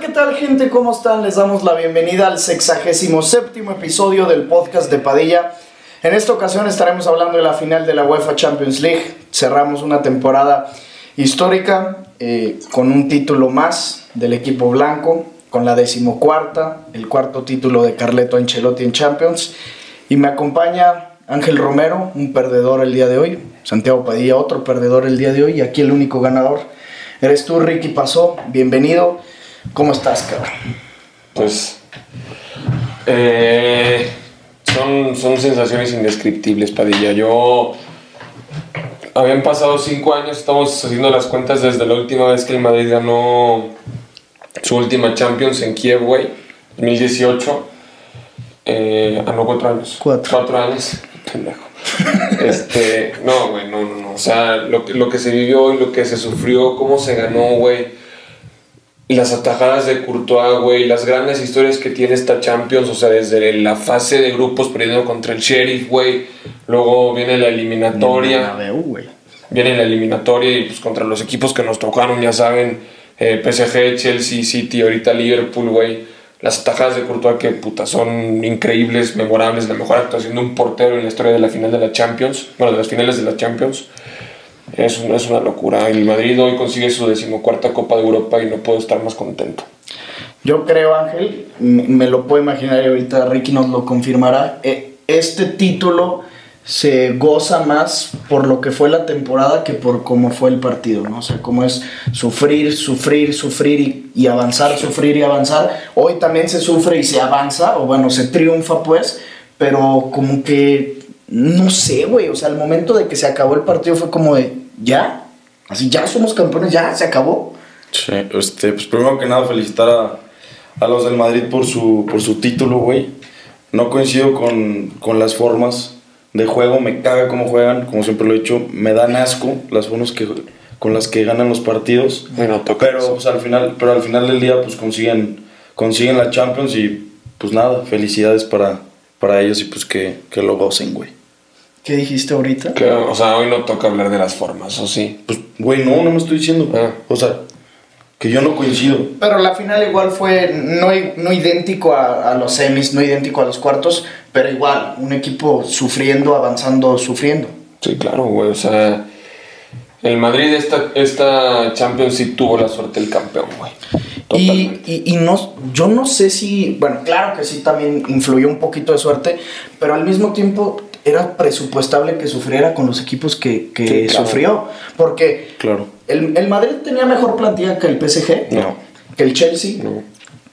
¿Qué tal, gente? ¿Cómo están? Les damos la bienvenida al 67º episodio del podcast de Padilla. En esta ocasión estaremos hablando de la final de la UEFA Champions League. Cerramos una temporada histórica con un título más del equipo blanco, con la 14ª, el cuarto título de Carleto Ancelotti en Champions. Y me acompaña Ángel Romero, un perdedor el día de hoy, Santiago Padilla, otro perdedor el día de hoy, y aquí el único ganador eres tú, Ricky Pasó. Bienvenido. ¿Cómo estás, cabrón? Pues son sensaciones indescriptibles, Padilla. Habían pasado 5 años, estamos haciendo las cuentas desde la última vez que el Madrid ganó su última Champions en Kiev, güey, 2018. Ganó 4 años. 4 años, pendejo. No, güey, no. O sea, lo que se vivió y lo que se sufrió, cómo se ganó, güey. Y las atajadas de Courtois, güey, las grandes historias que tiene esta Champions, o sea, desde la fase de grupos perdiendo contra el Sheriff, güey, luego viene la eliminatoria. Bernabéu, güey. Viene la eliminatoria y pues contra los equipos que nos tocaron, ya saben, PSG, Chelsea, City, ahorita Liverpool, güey. Las atajadas de Courtois que, puta, son increíbles, memorables, la mejor actuación de un portero en la historia de la final de la Champions, bueno, de las finales de la Champions. Es una locura. El Madrid hoy consigue su 14ª Copa de Europa y no puedo estar más contento. Yo creo, Ángel, me lo puedo imaginar y ahorita Ricky nos lo confirmará. Este título se goza más por lo que fue la temporada que por cómo fue el partido, ¿no? O sea, cómo es sufrir y avanzar, sufrir y avanzar. Hoy también se sufre y se avanza, o bueno, se triunfa, pues, pero como que... No sé, güey, o sea, al momento de que se acabó el partido fue como de, ¿ya? Así, ¿ya somos campeones? ¿Ya? ¿Se acabó? Sí, pues primero que nada felicitar a los del Madrid por su título, güey. No coincido con las formas de juego, me caga cómo juegan, como siempre lo he dicho, me dan asco las formas con las que ganan los partidos. Bueno, pero, pues, al final del día, pues consiguen la Champions y, pues nada, felicidades para ellos y pues que lo gocen, güey. ¿Qué dijiste ahorita? Que, o sea, hoy no toca hablar de las formas, ¿o sí? Pues, güey, no me estoy diciendo. O sea, que yo no coincido. Pero la final igual fue no idéntico a los semis, no idéntico a los cuartos, pero igual, un equipo sufriendo, avanzando, sufriendo. Sí, claro, güey, o sea, el Madrid esta Champions sí tuvo la suerte del campeón, güey. Y no, yo no sé si, bueno, claro que sí también influyó un poquito de suerte, pero al mismo tiempo era presupuestable que sufriera con los equipos que sí, claro, sufrió, porque claro, el Madrid tenía mejor plantilla que el PSG, no, que el Chelsea, no,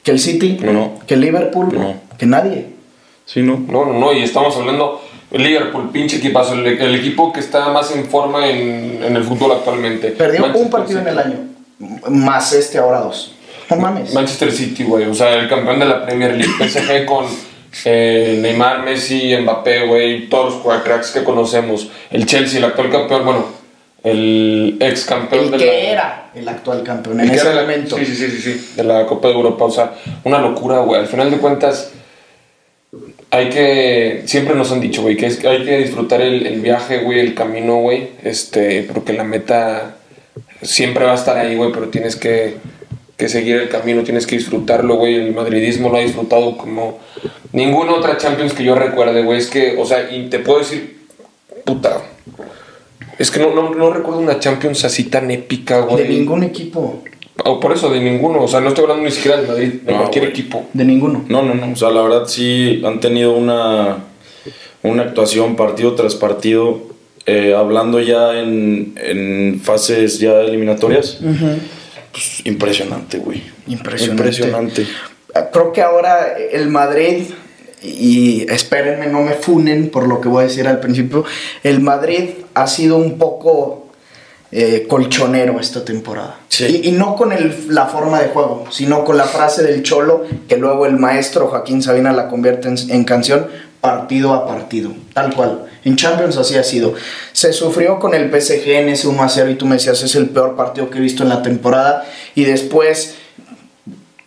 que el City, no, que el Liverpool, no, que nadie. Sí, no, y estamos hablando Liverpool, pinche equipazo, el equipo que está más en forma en el fútbol actualmente. Perdió Manchester, un partido en el año, más ahora 2. No mames. Manchester City, güey, o sea, el campeón de la Premier League, PSG con Neymar, Messi, Mbappé, güey, todos los cracks que conocemos. El Chelsea, el actual campeón, bueno, el ex campeón el de que la... era el actual campeón el en ese momento. Sí, de la Copa de Europa, o sea, una locura, güey. Al final de cuentas, siempre nos han dicho, güey, que hay que disfrutar el viaje, güey, el camino, güey, porque la meta siempre va a estar ahí, güey, pero tienes que seguir el camino, tienes que disfrutarlo, güey. El madridismo lo ha disfrutado como ninguna otra Champions que yo recuerde, güey. Es que, o sea, y te puedo decir, puta, es que no recuerdo una Champions así tan épica, güey. De ningún equipo. O por eso, de ninguno. O sea, no estoy hablando ni siquiera del Madrid, de cualquier equipo. De ninguno. No. O sea, la verdad sí han tenido una actuación partido tras partido, hablando ya en fases ya eliminatorias. Pues impresionante, güey. Impresionante. Creo que ahora el Madrid, y espérenme, no me funen por lo que voy a decir al principio, el Madrid ha sido un poco colchonero esta temporada. Sí. Y no con la forma de juego, sino con la frase del Cholo, que luego el maestro Joaquín Sabina la convierte en canción, partido a partido, tal cual. En Champions así ha sido. Se sufrió con el PSG en ese 1-0 y tú me decías, es el peor partido que he visto en la temporada. Y después,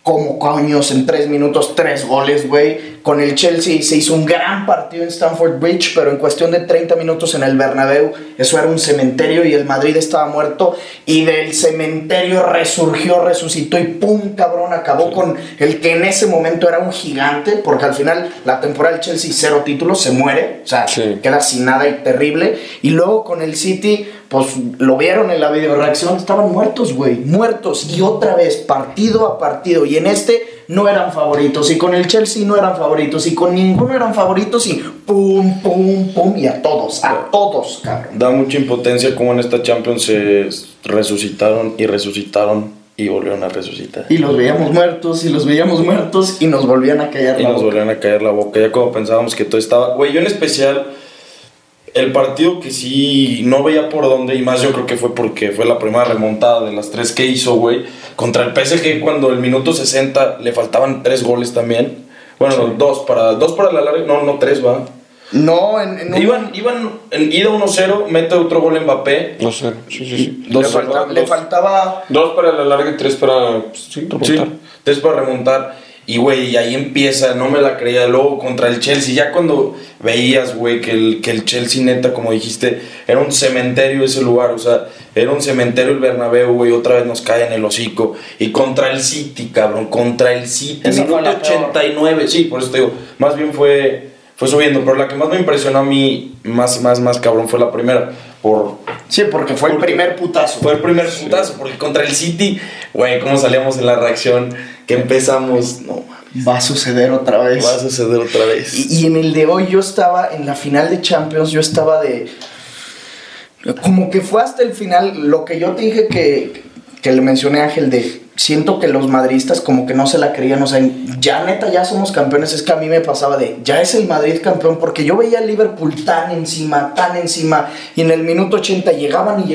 como coños, en 3 minutos, 3 goles, güey. Con el Chelsea se hizo un gran partido en Stamford Bridge, pero en cuestión de 30 minutos en el Bernabéu, eso era un cementerio y el Madrid estaba muerto. Y del cementerio resurgió, resucitó y pum, cabrón, acabó con el que en ese momento era un gigante, porque al final la temporada del Chelsea 0 títulos, se muere, o sea, queda sin nada y terrible. Y luego con el City, pues lo vieron en la videoreacción, estaban muertos, güey, muertos. Y otra vez, partido a partido. Y en este no eran favoritos, y con el Chelsea no eran favoritos, y con ninguno eran favoritos, y pum, pum, pum, y a todos, cabrón. Da mucha impotencia como en esta Champions se resucitaron. Y volvieron a resucitar. Y los veíamos muertos, y nos volvían a callar la boca. Ya cuando pensábamos que todo estaba... Güey, yo en especial, el partido que sí no veía por dónde, y más yo creo que fue porque fue la primera remontada de las 3 que hizo, güey. Contra el PSG, cuando el minuto 60 le faltaban 3 goles también. Bueno, sí. dos para la larga, no 3, va. No, iban en ida 1-0, mete otro gol Mbappé. 2-0, sí. Le faltaba 2 para la larga y 3 para remontar. 3 para remontar. Y güey, ahí empieza, no me la creía. Luego contra el Chelsea, ya cuando veías, güey, que el Chelsea, neta, como dijiste, era un cementerio ese lugar, o sea, era un cementerio el Bernabéu, güey, otra vez nos cae en el hocico. Y contra el City, cabrón, en el minuto 89, sí, por eso te digo, más bien fue subiendo, pero la que más me impresionó a mí, más cabrón, fue la primera. Porque fue el primer putazo. Porque contra el City, güey, cómo salíamos en la reacción, que empezamos, no mames, va a suceder otra vez. Y en el de hoy yo estaba, en la final de Champions, como que fue hasta el final, lo que yo te dije que le mencioné a Ángel siento que los madridistas como que no se la creían, o sea, ya somos campeones. Es que a mí me pasaba ya es el Madrid campeón, porque yo veía a Liverpool tan encima, y en el minuto 80 llegaban,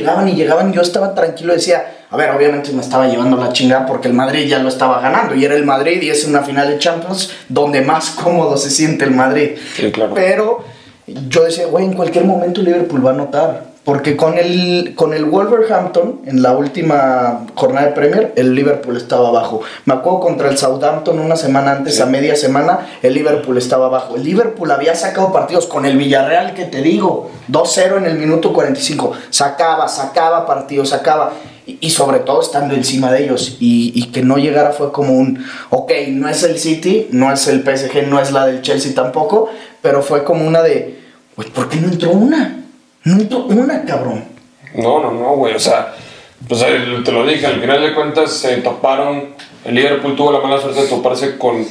yo estaba tranquilo, decía, a ver, obviamente me estaba llevando la chingada porque el Madrid ya lo estaba ganando, y era el Madrid, y es una final de Champions donde más cómodo se siente el Madrid. Sí, claro. Pero yo decía, güey, en cualquier momento Liverpool va a anotar. Porque con el Wolverhampton, en la última jornada de Premier, el Liverpool estaba abajo. Me acuerdo contra el Southampton una semana antes, a media semana, el Liverpool estaba abajo. El Liverpool había sacado partidos con el Villarreal, que te digo, 2-0 en el minuto 45. Sacaba partidos, Y sobre todo estando encima de ellos. Y que no llegara fue como ok, no es el City, no es el PSG, no es la del Chelsea tampoco, pero fue como una pues, ¿por qué no entró una? Cabrón. No, güey, o sea, pues te lo dije, al final de cuentas se toparon. El Liverpool tuvo la mala suerte de toparse con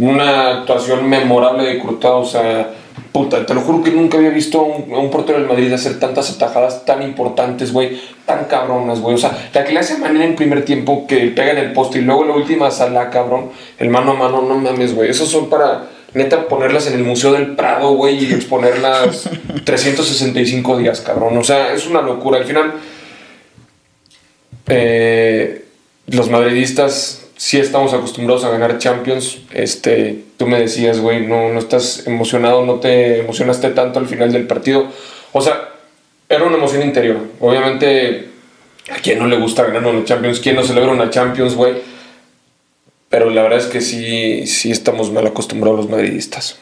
una actuación memorable de Courtois, o sea, puta, te lo juro que nunca había visto a un portero del Madrid hacer tantas atajadas tan importantes, güey, tan cabronas, güey, o sea, la que le hace Mané en primer tiempo, que pega en el poste, y luego la última Salah, cabrón, el mano a mano, no mames, güey, esos son para... Neta, ponerlas en el Museo del Prado, güey, y exponerlas 365 días, cabrón. O sea, es una locura. Al final, los madridistas sí estamos acostumbrados a ganar Champions. Tú me decías, güey, no estás emocionado, no te emocionaste tanto al final del partido. O sea, era una emoción interior. Obviamente, ¿a quién no le gusta ganar una Champions? ¿Quién no celebra una Champions, güey? Pero la verdad es que sí estamos mal acostumbrados los madridistas.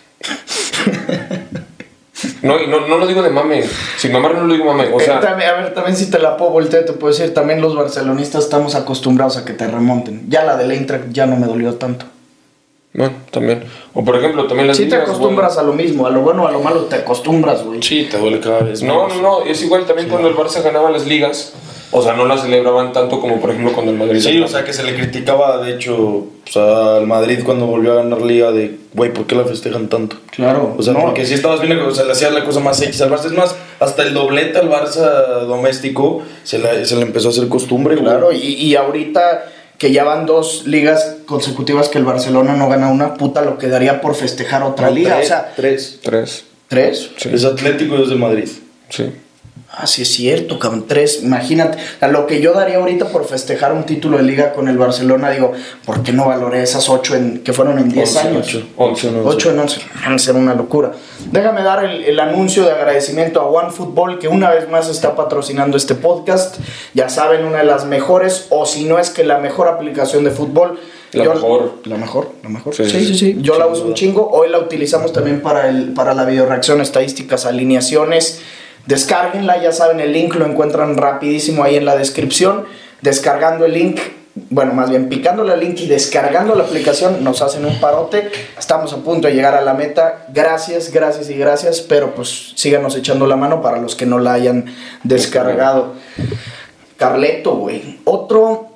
No lo digo de mame. Sin mamar no lo digo mame. O sea, también si te la puedo voltear, te puedo decir, también los barcelonistas estamos acostumbrados a que te remonten. Ya la del Eintracht ya no me dolió tanto. Bueno, también. O por ejemplo, también las... Sí, te acostumbras, güey, a lo mismo, a lo bueno, a lo malo, te acostumbras, güey. Sí, te duele cada vez. No, es igual también cuando el Barça ganaba las ligas. O sea, no la celebraban tanto como, por ejemplo, cuando el Madrid... Sí, o sea, que se le criticaba, de hecho, o sea, al Madrid cuando volvió a ganar Liga de... Güey, ¿por qué la festejan tanto? Claro. O sea, porque si estabas viendo, o sea, le hacían la cosa más X al Barça. Es más, hasta el doblete al Barça doméstico se le empezó a hacer costumbre. Claro, y ahorita... que ya van 2 ligas consecutivas que el Barcelona no gana una puta, lo que daría por festejar otra liga. O sea, 3. ¿3? Sí. Es Atlético y es de Madrid. Sí. Ah, sí es cierto, cabrón. 3, imagínate. O sea, lo que yo daría ahorita por festejar un título de liga con el Barcelona, digo, ¿por qué no valoré esas 8 que fueron en 10 años? 8 en 11. Van a ser una locura. Déjame dar el anuncio de agradecimiento a OneFootball, que una vez más está patrocinando este podcast. Ya saben, una de las mejores, o si no es que la mejor aplicación de fútbol. La mejor. Sí. Yo la uso un chingo. Hoy la utilizamos también para la videoreacción, estadísticas, alineaciones. Descárguenla, ya saben, el link lo encuentran rapidísimo ahí en la descripción. Descargando el link, bueno, más bien picándole el link y descargando la aplicación, nos hacen un parote. Estamos a punto de llegar a la meta. Gracias, pero pues síganos echando la mano para los que no la hayan descargado. Carleto, güey, otro,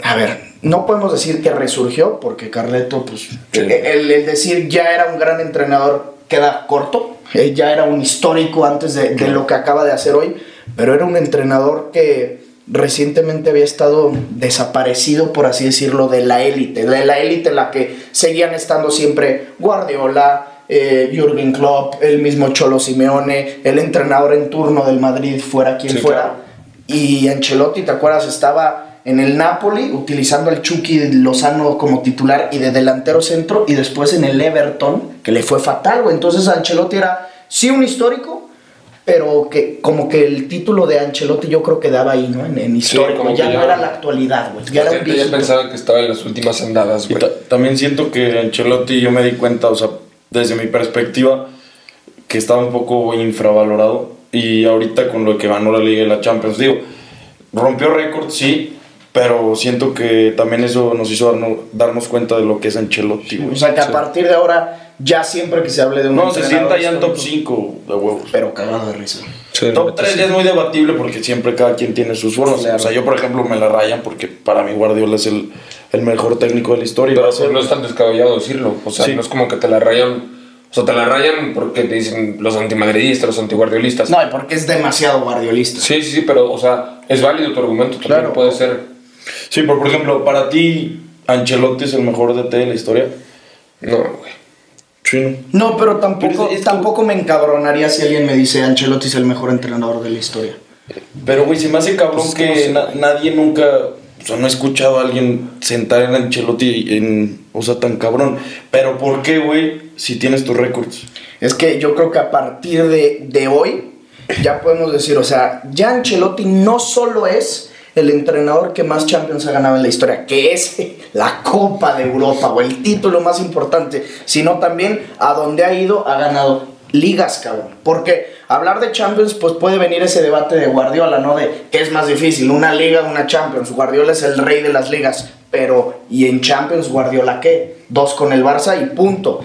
a ver, no podemos decir que resurgió, porque Carleto, pues, sí, el decir ya era un gran entrenador queda corto. Ya era un histórico antes de lo que acaba de hacer hoy, pero era un entrenador que recientemente había estado desaparecido, por así decirlo, de la élite. De la élite en la que seguían estando siempre Guardiola, Jürgen Klopp, el mismo Cholo Simeone, el entrenador en turno del Madrid, fuera quien fuera. Claro. Y Ancelotti, ¿te acuerdas? Estaba en el Napoli, utilizando al Chucky Lozano como titular y de delantero centro, y después en el Everton, que le fue fatal, güey. Entonces Ancelotti era, sí, un histórico, pero que como que el título de Ancelotti yo creo que daba ahí, ¿no? En histórico, sí, ya no era la actualidad, güey. Ya era un visto. Yo pensaba que estaba en las últimas andadas, güey. También siento que Ancelotti, yo me di cuenta, o sea, desde mi perspectiva, que estaba un poco infravalorado, y ahorita con lo que ganó la Liga y la Champions, digo, rompió récord, sí, pero siento que también eso nos hizo darnos cuenta de lo que es Ancelotti, güey. O sea, que a partir de ahora, ya siempre que se hable de un entrenador... No, se sienta ya en top 5 de huevos. Pero cagado de risa. Sí, top 3 sí. Ya es muy debatible porque siempre cada quien tiene sus formas. Claro. O sea, yo, por ejemplo, me la rayan porque para mí Guardiola es el mejor técnico de la historia. Pero eso no es tan descabellado decirlo. O sea, sí. No es como que te la rayan... O sea, te la rayan porque te dicen los antimadridistas, los antiguardiolistas. No, porque es demasiado guardiolista. Sí, pero, o sea, es válido tu argumento. También claro. Puede ser... Sí, pero por ejemplo, ¿para ti Ancelotti es el mejor DT de la historia? No, güey. Sí. No, pero tampoco me encabronaría si alguien me dice Ancelotti es el mejor entrenador de la historia. Pero, güey, se me hace cabrón pues que no sé. Nadie nunca... O sea, no he escuchado a alguien sentar en Ancelotti o sea, tan cabrón. Pero, ¿por qué, güey, si tienes tus récords? Es que yo creo que a partir de hoy ya podemos decir, o sea, ya Ancelotti no solo es... el entrenador que más Champions ha ganado en la historia, que es la Copa de Europa o el título más importante, sino también a donde ha ido, ha ganado ligas, cabrón. Porque hablar de Champions, pues puede venir ese debate de Guardiola, ¿no? De qué es más difícil, una liga o una Champions. Guardiola es el rey de las ligas, pero ¿y en Champions Guardiola qué? 2 con el Barça y punto.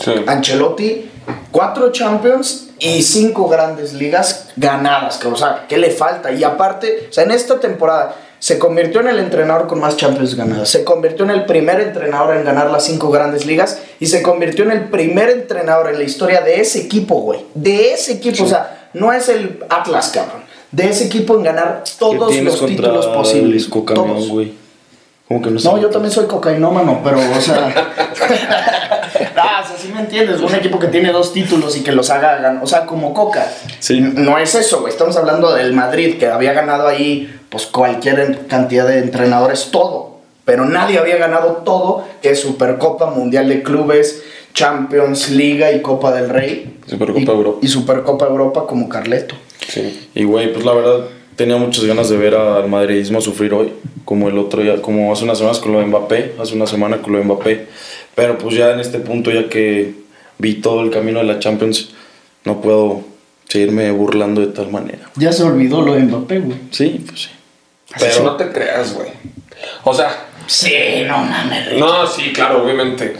Sí. Ancelotti, 4 Champions... y 5 grandes ligas ganadas, que, o sea, ¿qué le falta? Y aparte, o sea, en esta temporada se convirtió en el entrenador con más Champions ganadas, se convirtió en el primer entrenador en ganar las 5 grandes ligas y se convirtió en el primer entrenador en la historia de ese equipo, güey, de ese equipo, sí. O sea, no es el Atlas, cabrón, de ese equipo en ganar todos los títulos posibles, todos, güey. Como que no, yo también soy cocainómano, pero, o sea... o sea, sí me entiendes, un equipo que tiene 2 títulos y que los hagan, o sea, como Coca. Sí. No es eso, güey, estamos hablando del Madrid, que había ganado ahí, pues, cualquier cantidad de entrenadores, todo. Pero nadie había ganado todo, que es Supercopa, Mundial de Clubes, Champions, Liga y Copa del Rey. Supercopa Europa. Y Supercopa Europa como Carleto. Sí, y güey, pues la verdad... Tenía muchas ganas de ver al madridismo sufrir hoy, como el otro día, como hace unas semanas con lo de Mbappé, pero pues ya en este punto, ya que vi todo el camino de la Champions, no puedo seguirme burlando de tal manera. Ya se olvidó lo de Mbappé, güey. Sí, pues sí. Pero no te creas, güey. O sea... Sí, no mames. No, sí, claro, obviamente.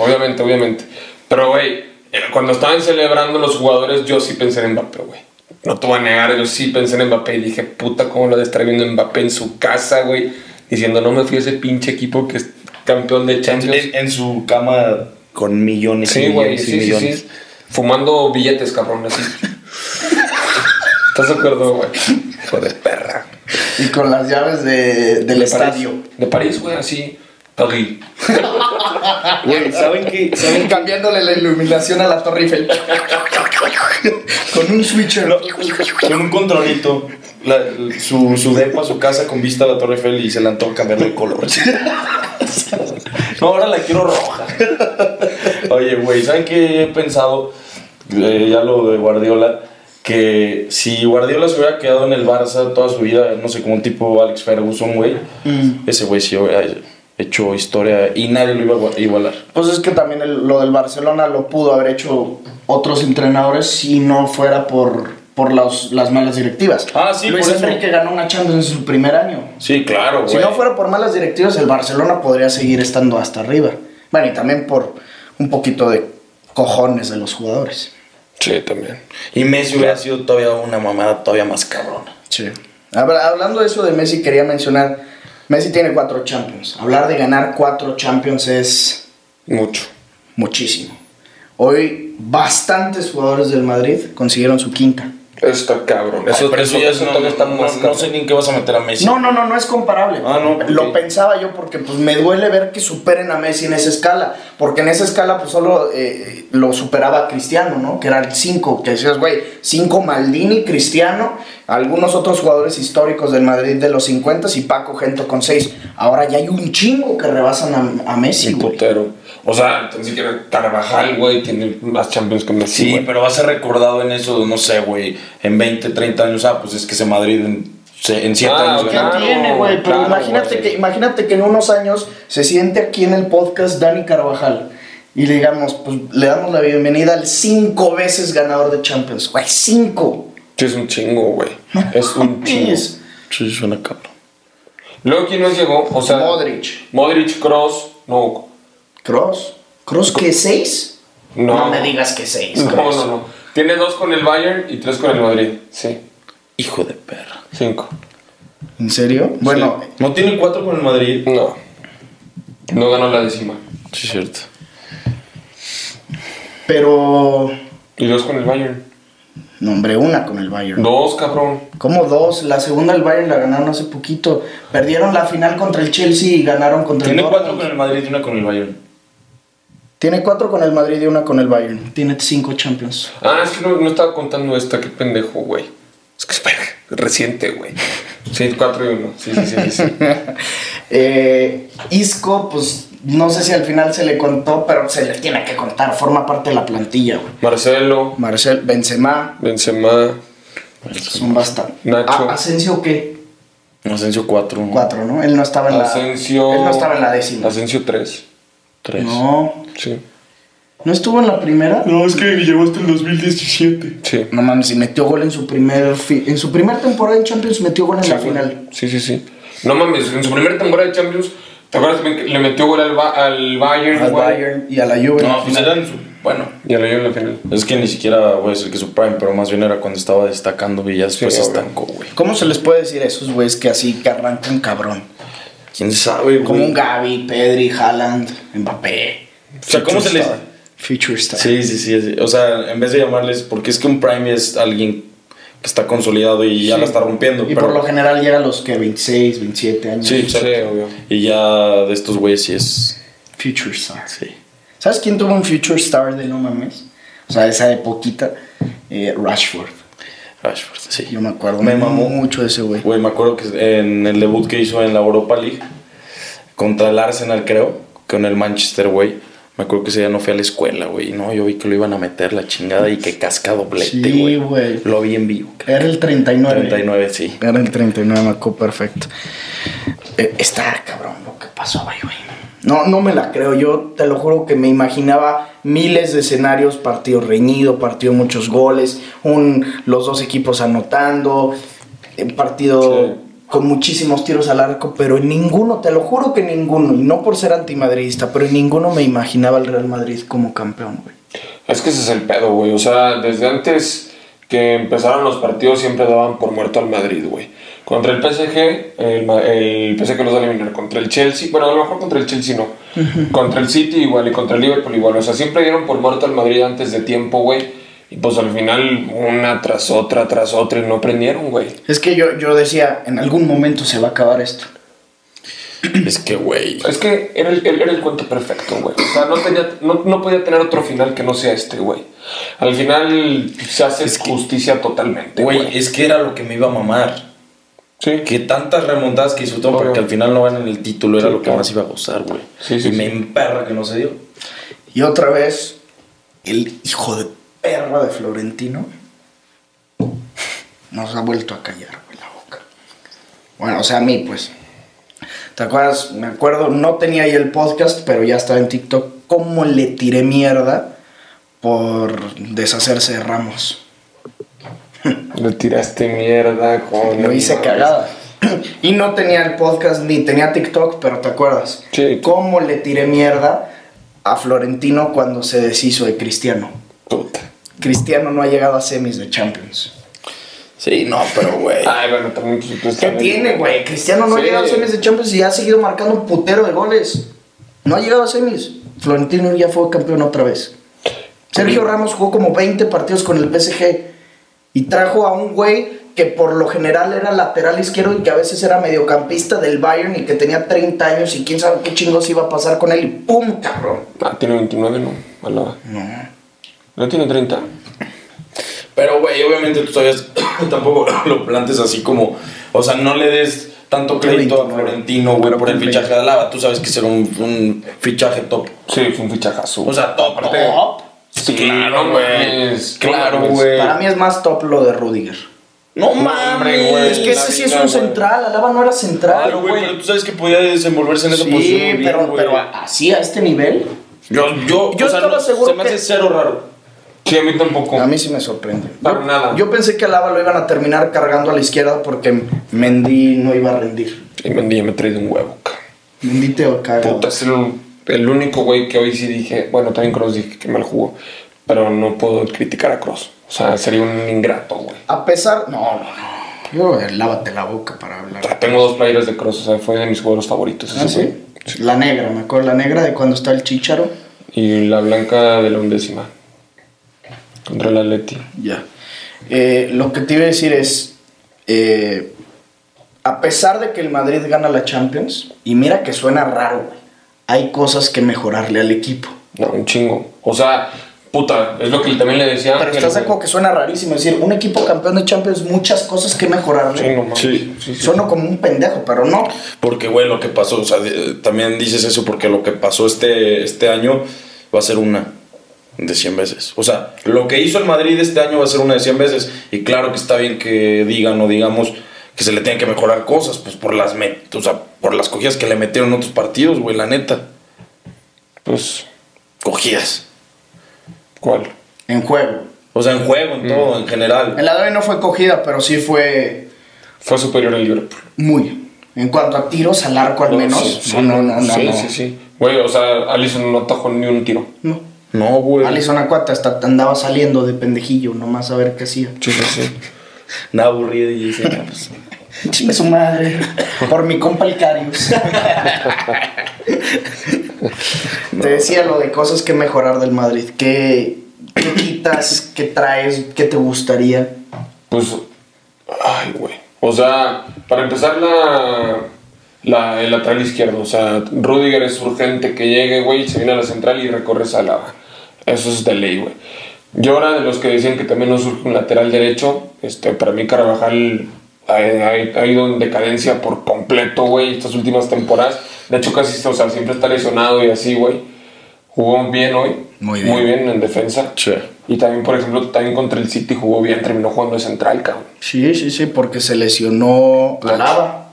Pero, güey, cuando estaban celebrando los jugadores, yo sí pensé en Mbappé, güey. No te voy a negar, yo sí pensé en Mbappé y dije, puta, cómo lo está viendo Mbappé en su casa, güey. Diciendo, no me fui a ese pinche equipo que es campeón de Champions. En su cama con millones, sí, güey, millones. Sí. Fumando billetes, cabrón, así. ¿Estás de acuerdo, güey? Hijo de perra. Y con las llaves del estadio. De París, güey, así. París. Güey, ¿saben qué? ¿Saben? Cambiándole la iluminación a la Torre Eiffel. Con un switcher. No, con un controlito. Su depa, su casa con vista a la Torre Eiffel y se le antoja cambiarle el color. No, ahora la quiero roja. Oye, güey, ¿saben qué he pensado? Ya lo de Guardiola. Que si Guardiola se hubiera quedado en el Barça toda su vida, no sé, como un tipo Alex Ferguson, güey, ese güey sí hubiera hecho historia y nadie lo iba a igualar. Pues es que también lo del Barcelona lo pudo haber hecho otros entrenadores si no fuera por las malas directivas. Ah, sí, Luis Enrique ganó una Champions en su primer año. Sí, claro, güey. Si no fuera por malas directivas, el Barcelona podría seguir estando hasta arriba. Bueno, y también por un poquito de cojones de los jugadores. Sí, también. Y Messi hubiera sido todavía una mamada todavía más cabrona. Sí. Hablando de eso de Messi, quería mencionar... Messi tiene 4 Champions. Hablar de ganar 4 Champions es... mucho. Muchísimo. Hoy, bastantes jugadores del Madrid consiguieron su quinta. Está cabrón. Eso, ay, eso ya es no, está no, no sé ni en qué vas a meter a Messi. No es comparable. Ah, no, porque... Lo pensaba yo porque pues me duele ver que superen a Messi en esa escala. Porque en esa escala pues solo lo superaba Cristiano, ¿no? Que eran 5. Que decías, güey, 5 Maldini, Cristiano, algunos otros jugadores históricos del Madrid de los 50s y Paco Gento con 6. Ahora ya hay un chingo que rebasan a Messi, güey. Putero. O sea, entonces Carvajal, güey, tiene más Champions que Messi. Sí, güey, pero va a ser recordado en eso, no sé, güey, en 20, 30 años. Ah, pues es que ese Madrid en 7 años. Claro, tiene, güey, pero claro, imagínate, güey, imagínate que en unos años se siente aquí en el podcast Dani Carvajal. Y le digamos, pues le damos la bienvenida al 5 veces ganador de Champions. Güey, 5. Es un chingo, güey. Es un chingo. Sí, suena cabrón. Luego, ¿quién nos llegó? O sea, Modric, Kroos, no. ¿Kroos que 6? No me digas que 6. No. Tiene 2 con el Bayern y 3 con el Madrid. Sí. Hijo de perra. 5. ¿En serio? Bueno. Sí. ¿No tiene 4 con el Madrid? No. No ganó la décima. Sí, cierto. Pero... ¿Y 2 con el Bayern? No, hombre, 1 con el Bayern. 2, cabrón. ¿Cómo 2? La segunda el Bayern la ganaron hace poquito. Perdieron la final contra el Chelsea y ganaron contra el Dortmund. Tiene 4 con el Madrid y 1 con el Bayern. Tiene 4 con el Madrid y 1 con el Bayern. Tiene 5 Champions. Ah, es que no estaba contando esta, qué pendejo, güey. Es que es reciente, güey. Sí, 4-1. Sí. Isco, pues no sé si al final se le contó, pero se le tiene que contar. Forma parte de la plantilla, güey. Marcelo, Benzema. Son bastantes. Nacho. ¿Asensio qué? Asensio 4. 4, ¿no? Él no estaba en Él no estaba en la décima. Asensio 3. No. Sí. ¿No estuvo en la primera? No, es que llegó hasta el 2017. Sí. No mames, y metió gol en su primer temporada en Champions, metió gol en la final. Sí. No mames, en su primera temporada de Champions, ¿te acuerdas que le metió gol al Bayern? Al Bayern y a la Juve. No, pues era en su... Bueno, y a la Juve en la final. Es que ni siquiera voy a decir que su prime, pero más bien era cuando estaba destacando y ya después se estancó, güey. ¿Cómo se les puede decir a esos güeyes que así que arrancan cabrón? ¿Quién sabe, güey? Como un Gavi, Pedri, Haaland, Mbappé. O sea, ¿cómo se les...? Future Star. Sí. O sea, en vez de llamarles... Porque es que un prime es alguien que está consolidado y ya la está rompiendo. Y pero por lo general llega a los que 26, 27 años. Sí, obvio. Y ya de estos güeyes sí es... Future Star. Sí. ¿Sabes quién tuvo un Future Star de no mames? O sea, esa de poquita. Rashford, sí. Yo me acuerdo. Me mamó mucho de ese güey. Güey, me acuerdo que en el debut que hizo en la Europa League, contra el Arsenal, creo, con el Manchester, güey. Me acuerdo que ese día no fui a la escuela, güey. No, yo vi que lo iban a meter la chingada y que casca doblete, güey. Sí, güey. Lo vi en vivo. Creo. Era el 39. 39, sí. Era el 39, me acuerdo perfecto. Está cabrón lo que pasó, güey. No me la creo. Yo te lo juro que me imaginaba miles de escenarios. Partido reñido, partido muchos goles. Los dos equipos anotando. Partido... Sí. Con muchísimos tiros al arco, pero en ninguno, te lo juro que ninguno, y no por ser antimadridista, pero en ninguno me imaginaba al Real Madrid como campeón, güey. Es que ese es el pedo, güey. O sea, desde antes que empezaron los partidos siempre daban por muerto al Madrid, güey. Contra el PSG, el PSG los va a eliminar. Contra el Chelsea, bueno, a lo mejor contra el Chelsea no. Contra el City igual y contra el Liverpool igual. O sea, siempre dieron por muerto al Madrid antes de tiempo, güey. Y pues al final una tras otra y no prendieron, güey. Es que yo decía, en algún momento se va a acabar esto. Es que, güey. Es que era el cuento perfecto, güey. O sea, no podía tener otro final que no sea este, güey. Al final se hace justicia totalmente, güey. Es que era lo que me iba a mamar. Sí. Que tantas remontadas que hizo todo, porque al final no ganan el título, era lo que más iba a gozar, güey. Sí, sí, y me emperra que no se dio. Y otra vez, el hijo de perra de Florentino nos ha vuelto a callar, güey, la boca. Bueno, o sea, a mí, pues. ¿Te acuerdas? Me acuerdo, no tenía ahí el podcast, pero ya estaba en TikTok. ¿Cómo le tiré mierda por deshacerse de Ramos? Le tiraste mierda con... Lo hice cagada. Y no tenía el podcast ni tenía TikTok, pero ¿te acuerdas? Sí. ¿Cómo le tiré mierda a Florentino cuando se deshizo de Cristiano? Puta. Cristiano no ha llegado a semis de Champions. Sí, no, pero güey. Ay, bueno, también. ¿Qué tiene, güey? Cristiano no ha llegado a semis de Champions y ha seguido marcando un putero de goles. No ha llegado a semis. Florentino ya fue campeón otra vez. Sergio Ramos jugó como 20 partidos con el PSG y trajo a un güey que por lo general era lateral izquierdo y que a veces era mediocampista del Bayern y que tenía 30 años y quién sabe qué chingos iba a pasar con él y ¡pum, cabrón! Ah, tiene 29, ¿no? Alaba. No. ¿No tiene 30? Pero, güey, obviamente tú todavía tampoco lo plantes así como... O sea, no le des tanto crédito a Florentino, güey, por el fichaje de Alaba. Tú sabes que será un fichaje top. Sí, fue un fichajazo. O sea, top. Sí, claro, güey. Claro, güey. Para mí es más top lo de Rüdiger. No mames, güey. Es que ese sí es un central. Alaba no era central. Claro, güey, pero tú sabes que podía desenvolverse en esa posición. Sí, pero así, a este nivel. Yo estaba seguro que... Se me hace cero raro. Sí, a mí tampoco. A mí sí me sorprende. Para nada. Yo pensé que Alaba lo iban a terminar cargando a la izquierda porque Mendy no iba a rendir. Sí, Mendy ya me trae de un huevo, cabrón. Mendy te va a cagar. Puta, es el único güey que hoy sí dije... Bueno, también Kroos dije que mal jugó. Pero no puedo criticar a Kroos. O sea, sería un ingrato, güey. A pesar... No. Yo, lávate la boca para hablar. O sea, tengo dos playeras de Kroos. O sea, fue de mis jugadores favoritos. ¿Ah, sí? Sí. La negra, me acuerdo. La negra de cuando está el Chícharo. Y la blanca de la 11ª. Contra el Atleti. Ya. Lo que te iba a decir es... a pesar de que el Madrid gana la Champions... Y mira que suena raro, güey. Hay cosas que mejorarle al equipo. No, un chingo. O sea, puta, es lo que también le decía. Pero estás de acuerdo que suena rarísimo. Es decir, un equipo campeón de Champions, muchas cosas que mejorarle. Sí, no mames. Sí. Suena como un pendejo, pero no. Porque, güey, lo que pasó... O sea, también dices eso porque lo que pasó este año va a ser una... de 100 veces. O sea, lo que hizo el Madrid este año va a ser una de 100 veces. Y claro que está bien que digan o digamos que se le tienen que mejorar cosas, pues por las por las cogidas que le metieron en otros partidos, güey, la neta. Pues cogidas. ¿Cuál? En juego. O sea, en juego, en todo, en general. El Adrien no fue cogida, pero sí fue superior al Liverpool. Muy. En cuanto a tiros al arco al menos. No. Sí. Güey, o sea, Alisson no atajó ni un tiro. No, güey. Alisson Acuata hasta andaba saliendo de pendejillo, nomás a ver qué hacía. Sí. Nada aburrido y dice, pues, chingue su madre. Por mi compa el Carius. Te decía lo de cosas que mejorar del Madrid. ¿Qué quitas? ¿Qué traes? ¿Qué te gustaría? Pues, ay, güey. O sea, para empezar el lateral izquierdo, o sea, Rüdiger es urgente que llegue, güey, se viene a la central y recorre Salah. Eso es de ley, güey. Yo ahora de los que decían que también no surge un lateral derecho, para mí Carvajal ha ido en decadencia por completo, güey, estas últimas temporadas. De hecho, casi, o sea, siempre está lesionado y así, güey. Jugó bien hoy, muy bien en defensa. Sí. Y también, por ejemplo, contra el City jugó bien, terminó jugando de central, cabrón. Sí, porque se lesionó Alaba.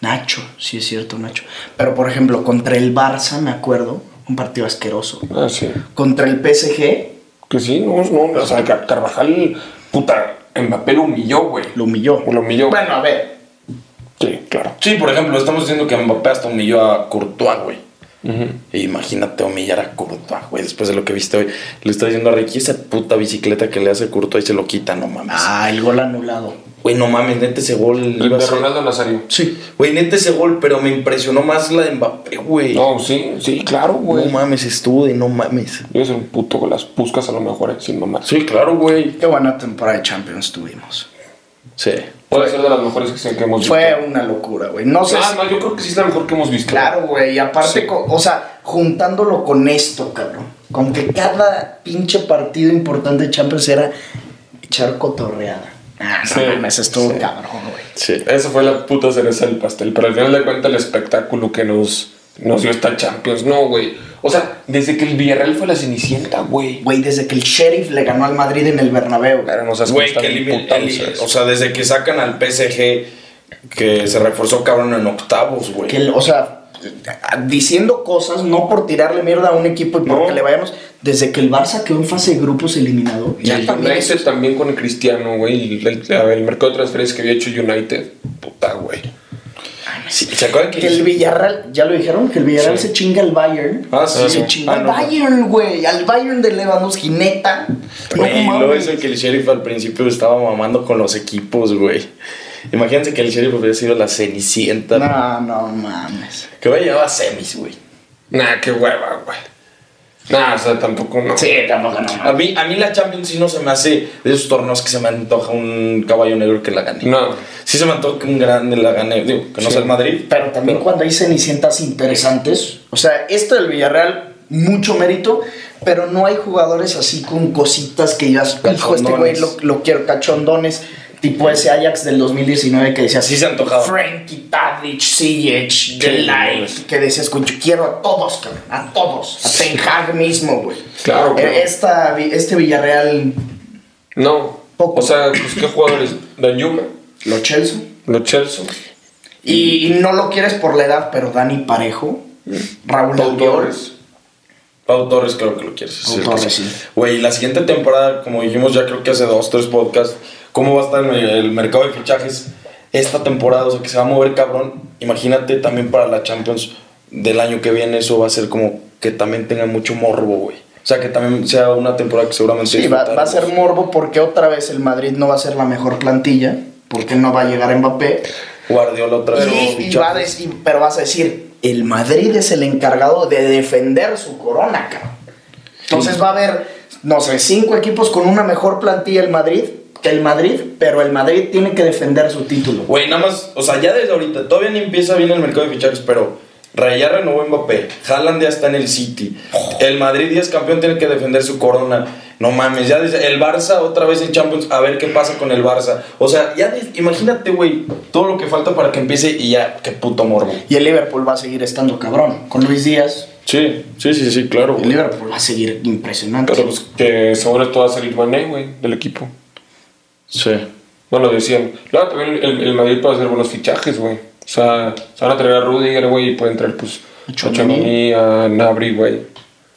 Nacho, sí es cierto, Nacho. Pero, por ejemplo, contra el Barça, me acuerdo, un partido asqueroso. Ah, sí. Contra el PSG. Que sí, no. O sea, Carvajal, puta, Mbappé lo humilló, güey. Lo humilló. Bueno, a ver. Sí, claro. Sí, por ejemplo, estamos diciendo que Mbappé hasta humilló a Courtois, güey. Uh-huh. Imagínate humillar a Courtois, güey, después de lo que viste hoy. Le está diciendo a Ricky, esa puta bicicleta que le hace Courtois y se lo quita, no mames. Ah, el gol anulado. güey, no mames, neta ese gol. El de Ronaldo Nazario. Sí, güey, neta ese gol, pero me impresionó más la de Mbappé, güey. No, sí, sí, claro, güey. No mames, estuvo de no mames. Yo soy un puto con las puscas a lo mejor, sin mamar. Sí, claro, güey. Qué buena temporada de Champions tuvimos. Sí. Puede ser de las mejores que hemos visto. Fue una locura, güey. No sé. Ah, no, yo creo que sí es la mejor que hemos visto. Claro, güey. Y aparte, sí, o sea, juntándolo con esto, cabrón. Con que cada pinche partido importante de Champions era echar cotorreada. Ah, sí, no mames, estuvo sí, cabrón, güey. Sí, eso fue la puta cereza del pastel. Pero al final de cuentas, el espectáculo que nos dio esta Champions, no, güey. O sea, desde que el Villarreal fue la cenicienta, güey. Güey, desde que el Sheriff le ganó al Madrid en el Bernabéu. Claro, no seas güey, o sea, desde que sacan al PSG, que se reforzó cabrón en octavos, güey. O sea, diciendo cosas, no por tirarle mierda a un equipo y porque le vayamos. Desde que el Barça quedó en fase de grupos eliminado. Y el United también con el Cristiano, güey. El mercado de transferencias que había hecho United. Puta, güey. Sí, ¿se acuerdan que el Villarreal, ya lo dijeron, que el Villarreal sí, se chinga al Bayern? Ah, sí. Se chinga al Bayern, güey. Al Bayern de Lewandowski, neta. Güey, no, lo es el que el Sheriff al principio estaba mamando con los equipos, güey. Imagínense que el Sheriff hubiera sido la cenicienta. No, no mames. Que hubiera llegado a semis, güey. Nah, qué hueva, güey. Nah, o sea, tampoco no. Sí, tampoco no. A mí la Champions sí no se me hace de esos torneos que se me antoja un caballo negro que la gane. No. Sí se me antoja que un grande la gane, digo, que no sea el Madrid. Pero también cuando hay cenicientas interesantes. O sea, esto del Villarreal, mucho mérito, pero no hay jugadores así con cositas que ya... Hijo, este güey lo quiero, cachondones. Tipo ese Ajax del 2019 que decía... Sí se antojaba. Frankie, Tadic, Ziyech, Delight. Que decía, escucho, quiero a todos, cabrón. A todos. A Ten Hag mismo, güey. Claro, güey. Este Villarreal... No. Poco. O sea, pues, ¿qué jugadores? Danyuma. Lo Chelsea. Y no lo quieres por la edad, pero Dani Parejo. Raúl Pau Torres. Pau Torres creo que lo quieres. Pau Torres, sí. Güey, la siguiente temporada, como dijimos ya creo que hace 2-3 podcasts... ¿Cómo va a estar el mercado de fichajes esta temporada? O sea, que se va a mover cabrón. Imagínate también para la Champions del año que viene. Eso va a ser como que también tenga mucho morbo, güey. O sea, que también sea una temporada que seguramente... Sí, va a ser morbo porque otra vez el Madrid no va a ser la mejor plantilla. Porque no va a llegar a Mbappé. Guardiola otra vez. Pero vas a decir, el Madrid es el encargado de defender su corona, cabrón. Entonces va a haber, no sé, 5 equipos con una mejor plantilla el Madrid... Que el Madrid, pero el Madrid tiene que defender su título. Güey, nada más, o sea, ya desde ahorita, todavía ni empieza bien el mercado de fichajes, pero ya renovó Mbappé, Haaland ya está en el City, el Madrid ya es campeón, tiene que defender su corona. No mames, ya desde el Barça otra vez en Champions, a ver qué pasa con el Barça. O sea, ya imagínate, güey, todo lo que falta para que empiece y ya, qué puto morbo. Y el Liverpool va a seguir estando cabrón, con Luis Díaz. Sí, claro. El Liverpool va a seguir impresionante. Pero pues que sobre todo va a salir Mané, güey, del equipo. Sí. No lo decían. Claro, también el Madrid puede hacer buenos fichajes, güey. O sea, se van a traer a Rüdiger, güey, y pueden traer, pues, a Gnabry, güey.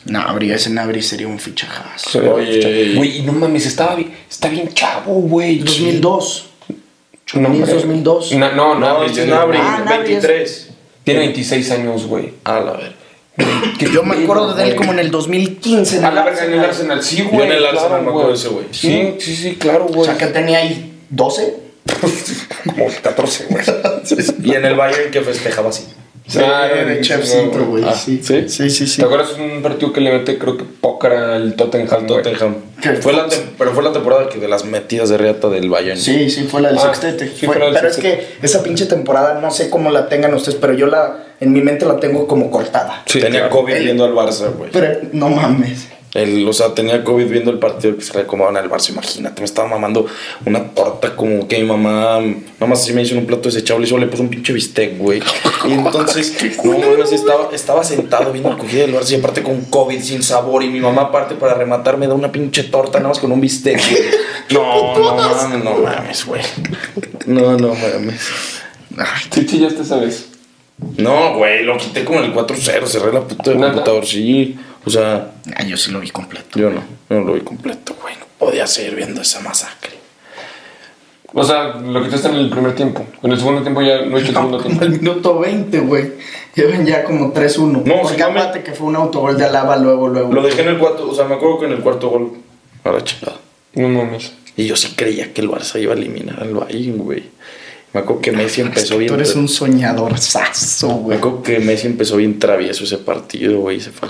Gnabry sería un fichajazo. Sí, oye, güey, y no mames, está bien chavo, güey. 2002. No, 2002. No, es Gnabry, 23. Tiene 26 años, güey. A la verga. Que yo me acuerdo de él como en el 2015 en el Arsenal. En el Arsenal, sí, güey. Yo en el Arsenal me acuerdo de ese, güey. Sí, claro, güey. O sea, que tenía ahí 12. Como 14, güey. Y en el Bayern que festejaba así. En el Chefcito, güey. Sí. ¿Te acuerdas un partido que le mete, creo que póker al Tottenham? Pero fue la temporada que de las metidas de reata del Bayern. Sí, fue la del sextete. Pero es que esa pinche temporada, no sé cómo la tengan ustedes, pero yo en mi mente la tengo como cortada. Sí, tenía COVID viendo al Barça, güey. Pero no mames. O sea, tenía COVID viendo el partido que se le comaban al Barça, imagínate, me estaba mamando una torta como que mi mamá sí me hizo un plato desechable y solo le puso un pinche bistec, güey. Y entonces, no mames, estaba sentado viendo el cogida del Barça y aparte con COVID, sin sabor, y mi mamá aparte para rematar me da una pinche torta nada más con un bistec, güey. No mames, güey. No mames. ¿Te chillaste esa vez? No, güey, lo quité como en el 4-0, cerré la puta del computador, sí. O sea... yo sí lo vi completo. Yo no lo vi completo, güey. No podía seguir viendo esa masacre. O sea, lo que tú estás en el primer tiempo. En el segundo tiempo ya no he hecho el segundo tiempo. En el minuto 20, güey. Llevan ya como 3-1. No, porque aparte que fue un autogol de Alaba luego. Lo dejé en el cuarto. O sea, me acuerdo que en el cuarto gol... A la chingada. No mames. Y yo sí creía que el Barça iba a eliminar al Bayern, güey. Me acuerdo que Messi empezó bien... Tú eres un soñador sazo, güey. Me acuerdo que Messi empezó bien travieso ese partido, güey. Se fue.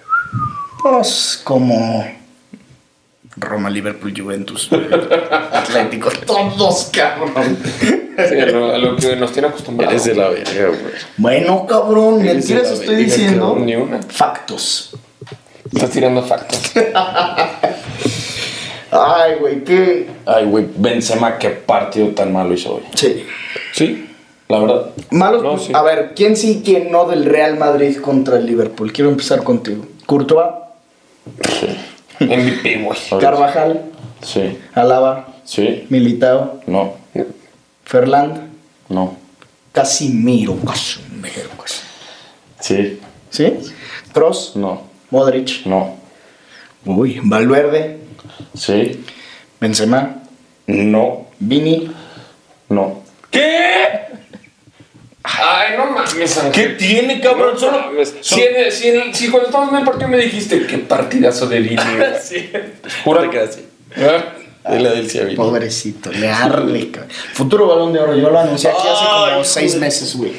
Pues como Roma, Liverpool, Juventus, Atlético, todos, cabrón. Sí, a lo que nos tiene acostumbrados. Eres de la verga, güey. Bueno, cabrón, ¿me entiendes? Estoy diciendo, cabrón, ni una. Factos. Estás tirando factos. Ay, güey, qué. Ay, güey, Benzema, qué partido tan malo hizo hoy. Sí. Sí, la verdad. Malos. No, sí. A ver, ¿quién sí y quién no del Real Madrid contra el Liverpool? Quiero empezar contigo. Courtois. Sí. MVP, güey. Carvajal. Sí. Alaba. Sí. Militao. No. Ferland. No. Casimiro. Sí. ¿Sí? Kroos. No. Modric. No. Uy, Valverde. Sí. Benzema. No. Vini. No. ¿Qué? Ay, no mames. ¿Qué tiene, cabrón? No, solo mames. Si cuando estábamos en el partido me dijiste qué partidazo de Vini. Sí. Jura que así. Ay, pobrecito, le arde. Futuro balón de oro, yo lo anuncié aquí hace como 6 meses, güey.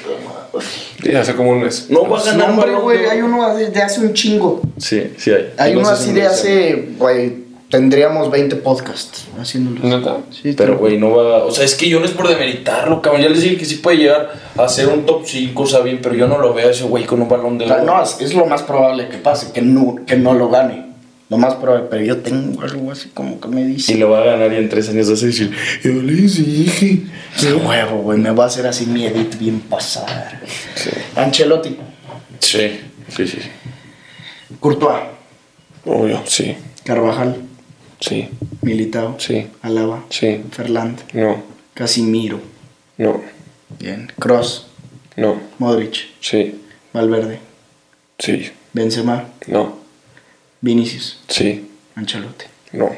Sí, hace como un mes. No va a ganar, hombre, güey. Hay uno de hace un chingo. Sí, sí hay. Hay uno así de hace, güey, tendríamos 20 podcasts haciéndolo. ¿Neta? Sí, pero, güey, no va. O sea, es que yo no es por demeritarlo, cabrón. Ya les dije que sí puede llegar a ser un top 5, está bien, pero yo no lo veo a ese güey con un balón de oro. No, es lo más probable que pase, que no lo gane. Lo más probable, pero yo tengo algo así como que me dice. Y lo va a ganar y en 3 años vas a decir, yo le dije. Qué huevo, güey, me va a hacer así mi edit bien pasar. Sí. Ancelotti. Sí. Courtois. Obvio, sí. Carvajal. Sí. Militao. Sí. Alaba. Sí. Ferland. No. Casimiro. No. Bien. Kroos. No. Modric. Sí. Valverde. Sí. Benzema. No. Vinicius. Sí. Ancelotti. No.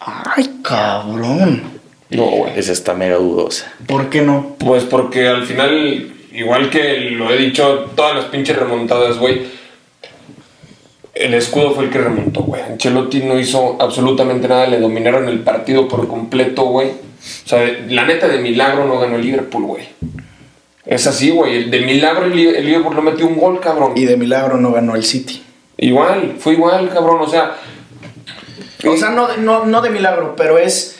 Ay, cabrón. No, güey. Esa está mega dudosa. ¿Por qué no? Pues porque al final, igual que lo he dicho, todas las pinches remontadas, güey, el escudo fue el que remontó, güey. Ancelotti no hizo absolutamente nada. Le dominaron el partido por completo, güey. O sea, la neta, de milagro no ganó el Liverpool, güey. Es así, güey. De milagro el Liverpool no metió un gol, cabrón. Y de milagro no ganó el City. Igual, fue igual, cabrón. O sea, no de milagro, pero es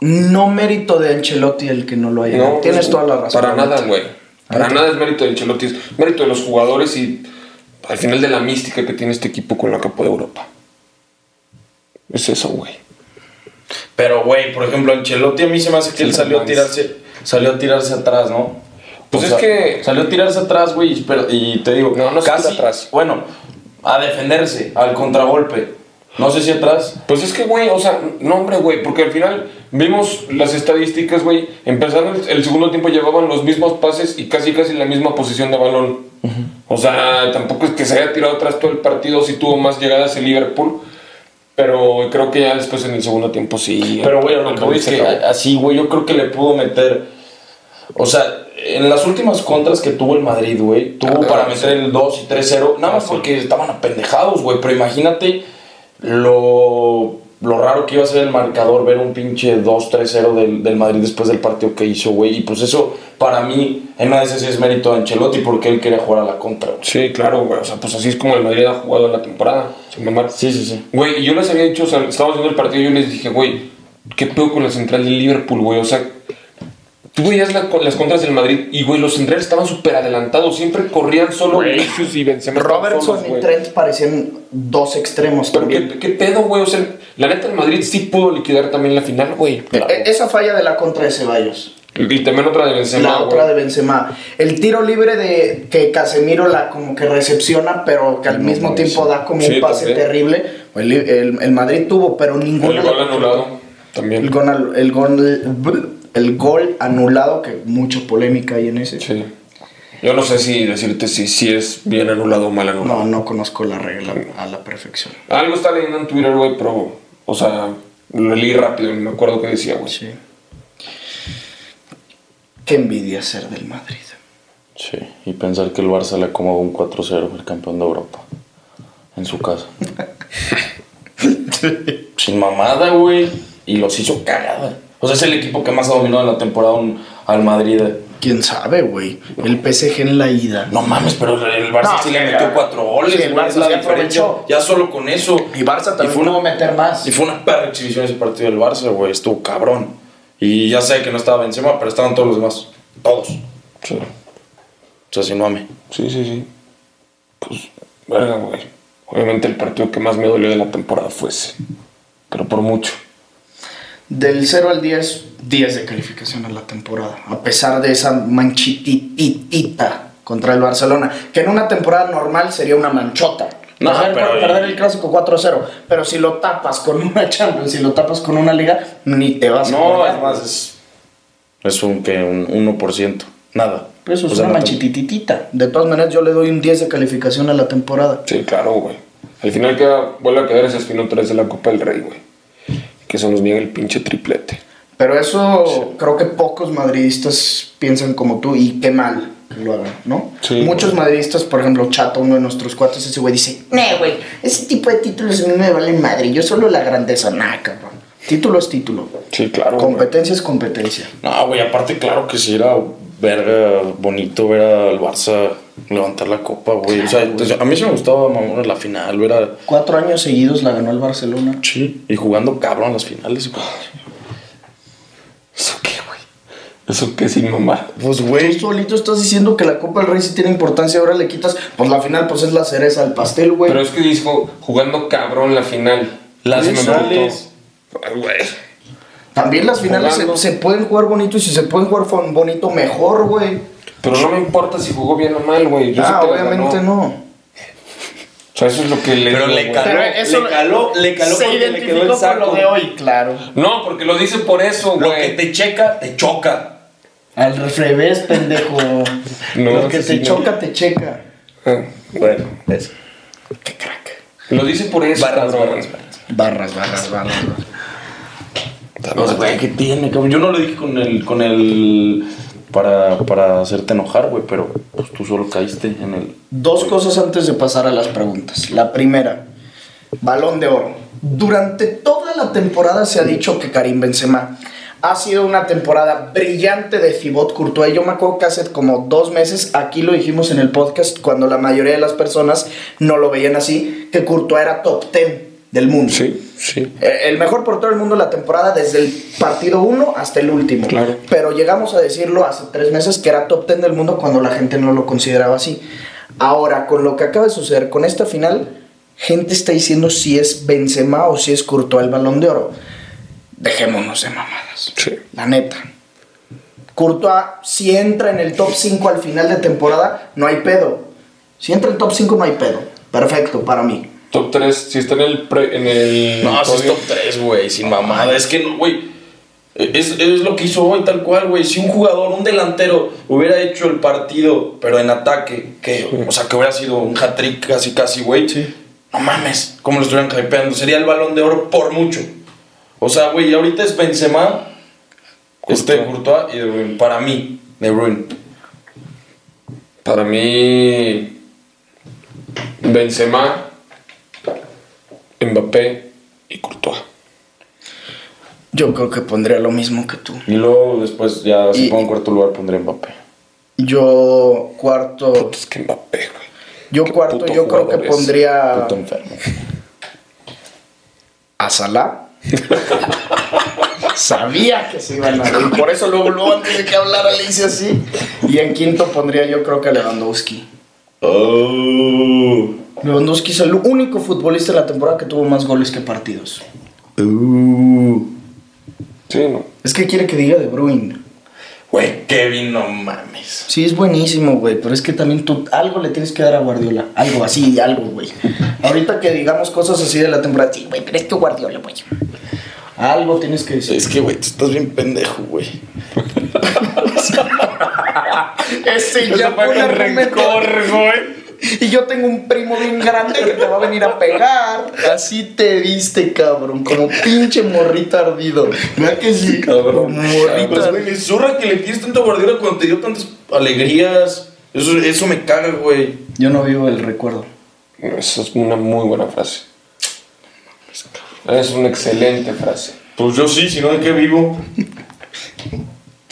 no mérito de Ancelotti el que no lo haya. No, tienes toda la razón. Para nada, güey. Para nada es mérito de Ancelotti, es mérito de los jugadores y al final de la mística que tiene este equipo con la Copa de Europa. Es eso, güey. Pero, güey, por ejemplo, Ancelotti a mí se me hace que él salió a tirarse atrás, ¿no? Pues es que salió a tirarse atrás, güey, y te digo, no casi, se tira atrás. Bueno, a defenderse, al contragolpe. No sé si atrás. Pues es que, güey, o sea, no, hombre, güey, porque al final vimos las estadísticas, güey. Empezando el segundo tiempo llevaban los mismos pases y casi la misma posición de balón. Uh-huh. O sea, tampoco es que se haya tirado atrás todo el partido, sí tuvo más llegadas el Liverpool. Pero creo que ya después en el segundo tiempo sí. Pero, güey, lo que voy es que así, güey, yo creo que le pudo meter. O sea, en las últimas contras que tuvo el Madrid, güey, tuvo para meter el 2 y 3-0. Nada más porque estaban apendejados, güey. Pero imagínate lo raro que iba a ser el marcador, ver un pinche 2-3-0 del Madrid después del partido que hizo, güey. Y pues eso, para mí, en una de esas es mérito de Ancelotti porque él quería jugar a la contra, güey. Sí, claro, güey. O sea, pues así es como el Madrid ha jugado en la temporada. Sí. Güey, y yo les había dicho, o sea, estábamos viendo el partido y yo les dije, güey, ¿qué pedo con la central de Liverpool, güey? O sea, tú veías las contras del Madrid y, güey, los centrales estaban súper adelantados. Siempre corrían solo. Vinicius y Benzema. Robertson y Trent parecían dos extremos. Pero también. ¿Qué pedo, güey? O sea, la neta, el Madrid sí pudo liquidar también la final, güey. Claro. Esa falla de la contra de Ceballos. Y también otra de Benzema. La otra de Benzema. El tiro libre de que Casemiro la como que recepciona, pero que al mismo tiempo da como un pase terrible. El Madrid tuvo, pero ninguna. El gol anulado también. El gol anulado, que mucha polémica hay en ese. Sí. Yo no sé si decirte si es bien anulado o mal anulado. No conozco la regla a la perfección. Algo está leyendo en Twitter, güey, pero, o sea, lo leí rápido y me acuerdo que decía, güey. Sí. Qué envidia ser del Madrid. Sí, y pensar que el Barça le acomodó un 4-0 al campeón de Europa. En su casa. Sin mamada, güey. Y los hizo cagada. O sea, es el equipo que más ha dominado en la temporada al Madrid. ¿Quién sabe, güey? El PSG en la ida. No mames, pero el Barça sí le metió 4 goles. El Barça la diferencia. Ya solo con eso. Y Barça también pudo meter más. Y fue una perra exhibición ese partido del Barça, güey. Estuvo cabrón. Y ya sé que no estaba Benzema, pero estaban todos los demás. Todos. Sí. O sea, si no ame. Sí. Pues, verga, güey. Obviamente el partido que más me dolió de la temporada fue ese. Pero por mucho. Del 0 al 10, 10 de calificación a la temporada. A pesar de esa manchititita contra el Barcelona. Que en una temporada normal sería una manchota. No, perder el clásico 4-0. Pero si lo tapas con una Champions, si lo tapas con una liga, ni te vas a perder. No, además es un 1%. Nada. Pero eso es una manchititita. De todas maneras, yo le doy un 10 de calificación a la temporada. Sí, claro, güey. Al final vuelve a quedar ese espino 3 de la Copa del Rey, güey. Que se nos niega el pinche triplete. Pero eso creo que pocos madridistas piensan como tú, y qué mal lo hagan, ¿no? Sí, muchos madridistas, por ejemplo, Chato, uno de nuestros cuates, ese güey dice, no, güey, ese tipo de títulos a mí me valen madre, yo solo la grandeza, nada, cabrón. Título es título. Sí, claro. Competencia es competencia. No, güey, aparte, claro que sí era verga, bonito ver al Barça levantar la copa, güey. Claro, o sea, entonces, a mí sí me gustaba, mamón, la final, ver a... 4 años seguidos la ganó el Barcelona. Sí, y jugando cabrón las finales, güey. ¿Eso qué, güey? ¿Eso qué, sin mamá? Pues, güey, tú solito estás diciendo que la Copa del Rey sí tiene importancia. Ahora le quitas, pues la final, pues es la cereza al pastel, güey. Pero es que dijo, jugando cabrón la final. Las finales. Güey. También las finales se pueden jugar bonito, y si se pueden jugar bonito, mejor, güey. Pero no me importa si jugó bien o mal, güey. Obviamente no. O sea, eso es lo que le... Pero le caló, le caló se identificó le quedó por lo de hoy, claro. No, porque lo dice por eso, güey. Lo que te checa, te choca. Al revés, pendejo. Lo que te choca, te checa. Bueno, eso. Qué crack. Lo dice por eso. Barras. O sea, güey, ¿qué tiene, cabrón? Yo no lo dije con el para hacerte enojar, güey, pero pues tú solo caíste en el... Dos cosas antes de pasar a las preguntas. La primera, Balón de Oro. Durante toda la temporada se ha dicho que Karim Benzema ha sido una temporada brillante de Thibaut Courtois. Yo me acuerdo que hace como 2 meses, aquí lo dijimos en el podcast, cuando la mayoría de las personas no lo veían así, que Courtois era top 10 del mundo. Sí. El mejor portero del mundo la temporada, desde el partido 1 hasta el último. Claro. Pero llegamos a decirlo hace 3 meses que era top 10 del mundo cuando la gente no lo consideraba así. Ahora, con lo que acaba de suceder con esta final, gente está diciendo si es Benzema o si es Courtois el Balón de Oro. Dejémonos de mamadas. Sí. La neta. Courtois, si entra en el top 5 al final de temporada, no hay pedo. Si entra en el top 5, no hay pedo. Perfecto, para mí. Top 3, si está en el no, si es top 3, güey, sin mamada. Es que, güey, es lo que hizo hoy tal cual, güey. Si un jugador, un delantero, hubiera hecho el partido, pero en ataque, o sea, que hubiera sido un hat-trick casi, güey. Sí. No mames, como lo estuvieran hypeando. Sería el Balón de Oro por mucho. O sea, güey, ahorita es Benzema, Courtois y De Bruyne. Para mí, De Bruyne. Para mí, Benzema, Mbappé y Courtois. Yo creo que pondría lo mismo que tú. Y luego después ya si pongo en cuarto lugar pondría Mbappé. Yo cuarto. Puto, es que Mbappé, güey. Yo cuarto, yo creo que pondría. Puto enfermo. A Salah. Sabía que se iban a ir. Por eso luego antes de que hablara le hice así. Y en quinto pondría yo creo que a Lewandowski. Oh. Lewandowski es el único futbolista de la temporada que tuvo más goles que partidos. Sí, no. Es que quiere que diga De Bruyne. Güey, Kevin, no mames. Sí, es buenísimo, güey, pero es que también tú algo le tienes que dar a Guardiola. Algo así, algo, güey. Ahorita que digamos cosas así de la temporada, sí, güey, pero es que Guardiola, güey. Algo tienes que decir. Es que, güey, tú estás bien pendejo, güey. Ese ya fue un rencor, güey. Y yo tengo un primo bien grande que te va a venir a pegar. Así te viste, cabrón. Como pinche morrito ardido. ¿Verdad que sí, cabrón? Morrito. Pues, zurra que le tienes tanta Guardiola cuando te dio tantas alegrías. Eso me caga, güey. Yo no vivo el recuerdo. Esa es una muy buena frase. Es una excelente frase. Pues yo sí, si no, ¿de qué vivo?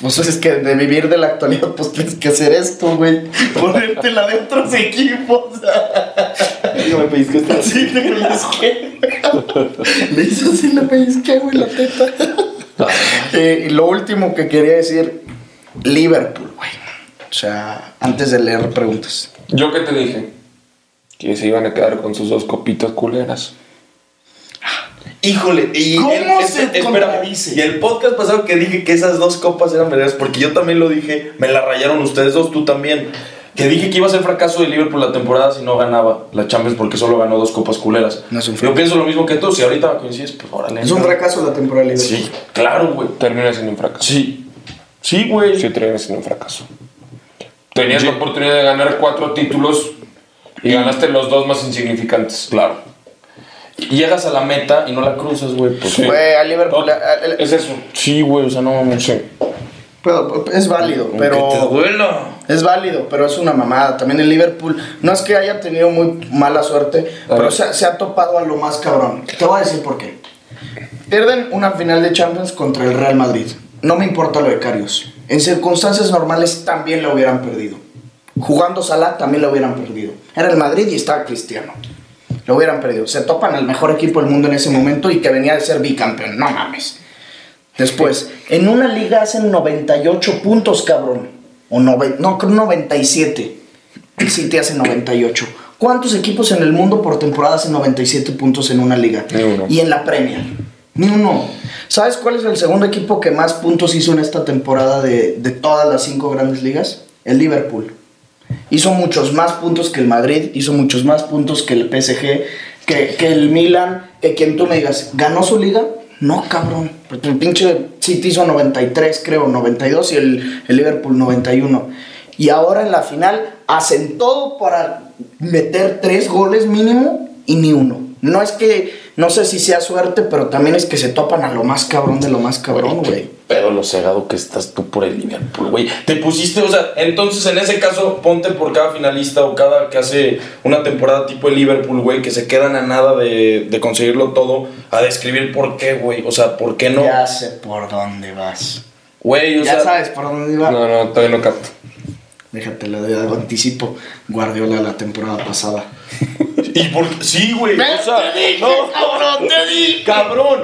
Pues es que de vivir de la actualidad, pues tienes que hacer esto, güey. Ponértela de otros equipos. Yo me pedís que estás. Sí, te pellizqué. Le hice así, la pellizqué, güey, la teta. Y lo último que quería decir, Liverpool, güey. O sea, antes de leer preguntas. ¿Yo qué te dije? Que se iban a quedar con sus dos copitas culeras. Híjole, y ¿cómo se contradice? Y el podcast pasado que dije que esas dos copas eran verdaderas, porque yo también lo dije, me la rayaron ustedes dos, tú también. Que dije que iba a ser fracaso de Liverpool la temporada si no ganaba la Champions porque solo ganó dos copas culeras. No es un fracaso. Yo pienso lo mismo que tú, si ahorita coincides, pues órale. Es un fracaso la temporada de Liverpool. Sí, claro, güey. Termina siendo un fracaso. Sí. Sí, güey. Sí, termina siendo un fracaso. Tenías la oportunidad de ganar 4 títulos y ganaste los 2 más insignificantes. Claro. Y llegas a la meta y no la cruzas, güey. Pues, sí. Güey, a Liverpool. Es eso. Sí, güey, o sea, no mames. Sí. Pero es válido, pero. Que te duela. Es válido, pero es una mamada. También el Liverpool. No es que haya tenido muy mala suerte, pero se ha topado a lo más cabrón. Te voy a decir por qué. Pierden una final de Champions contra el Real Madrid. No me importa lo de Karius. En circunstancias normales también la hubieran perdido. Jugando Salah también la hubieran perdido. Era el Madrid y estaba Cristiano. Lo hubieran perdido. Se topan al mejor equipo del mundo en ese momento y que venía de ser bicampeón. No mames. Después, en una liga hacen 98 puntos, cabrón. O 97. El City hace 98. ¿Cuántos equipos en el mundo por temporada hacen 97 puntos en una liga? Ni uno. Y en la Premier. Ni uno. ¿Sabes cuál es el segundo equipo que más puntos hizo en esta temporada de todas las 5 grandes ligas? El Liverpool. Hizo muchos más puntos que el Madrid, hizo muchos más puntos que el PSG, que el Milan, que quien tú me digas, ¿ganó su liga? No, cabrón. Porque el pinche City hizo 93, creo, 92 y el Liverpool 91. Y ahora en la final hacen todo para meter 3 goles mínimo y ni uno. No es que, no sé si sea suerte, pero también es que se topan a lo más cabrón de lo más cabrón, güey. Pero lo cegado que estás tú por el Liverpool, güey. Te pusiste, o sea, entonces en ese caso ponte por cada finalista o cada que hace una temporada tipo el Liverpool, güey, que se quedan a nada de conseguirlo todo, a describir por qué, güey. O sea, ¿por qué no? Ya sé por dónde vas. Güey, o sea... Ya sabes por dónde vas. No, todavía no capto. Déjate, le doy anticipo. Guardiola la temporada pasada. ¿Y por qué? Sí, güey. O sea, no, te di, cabrón.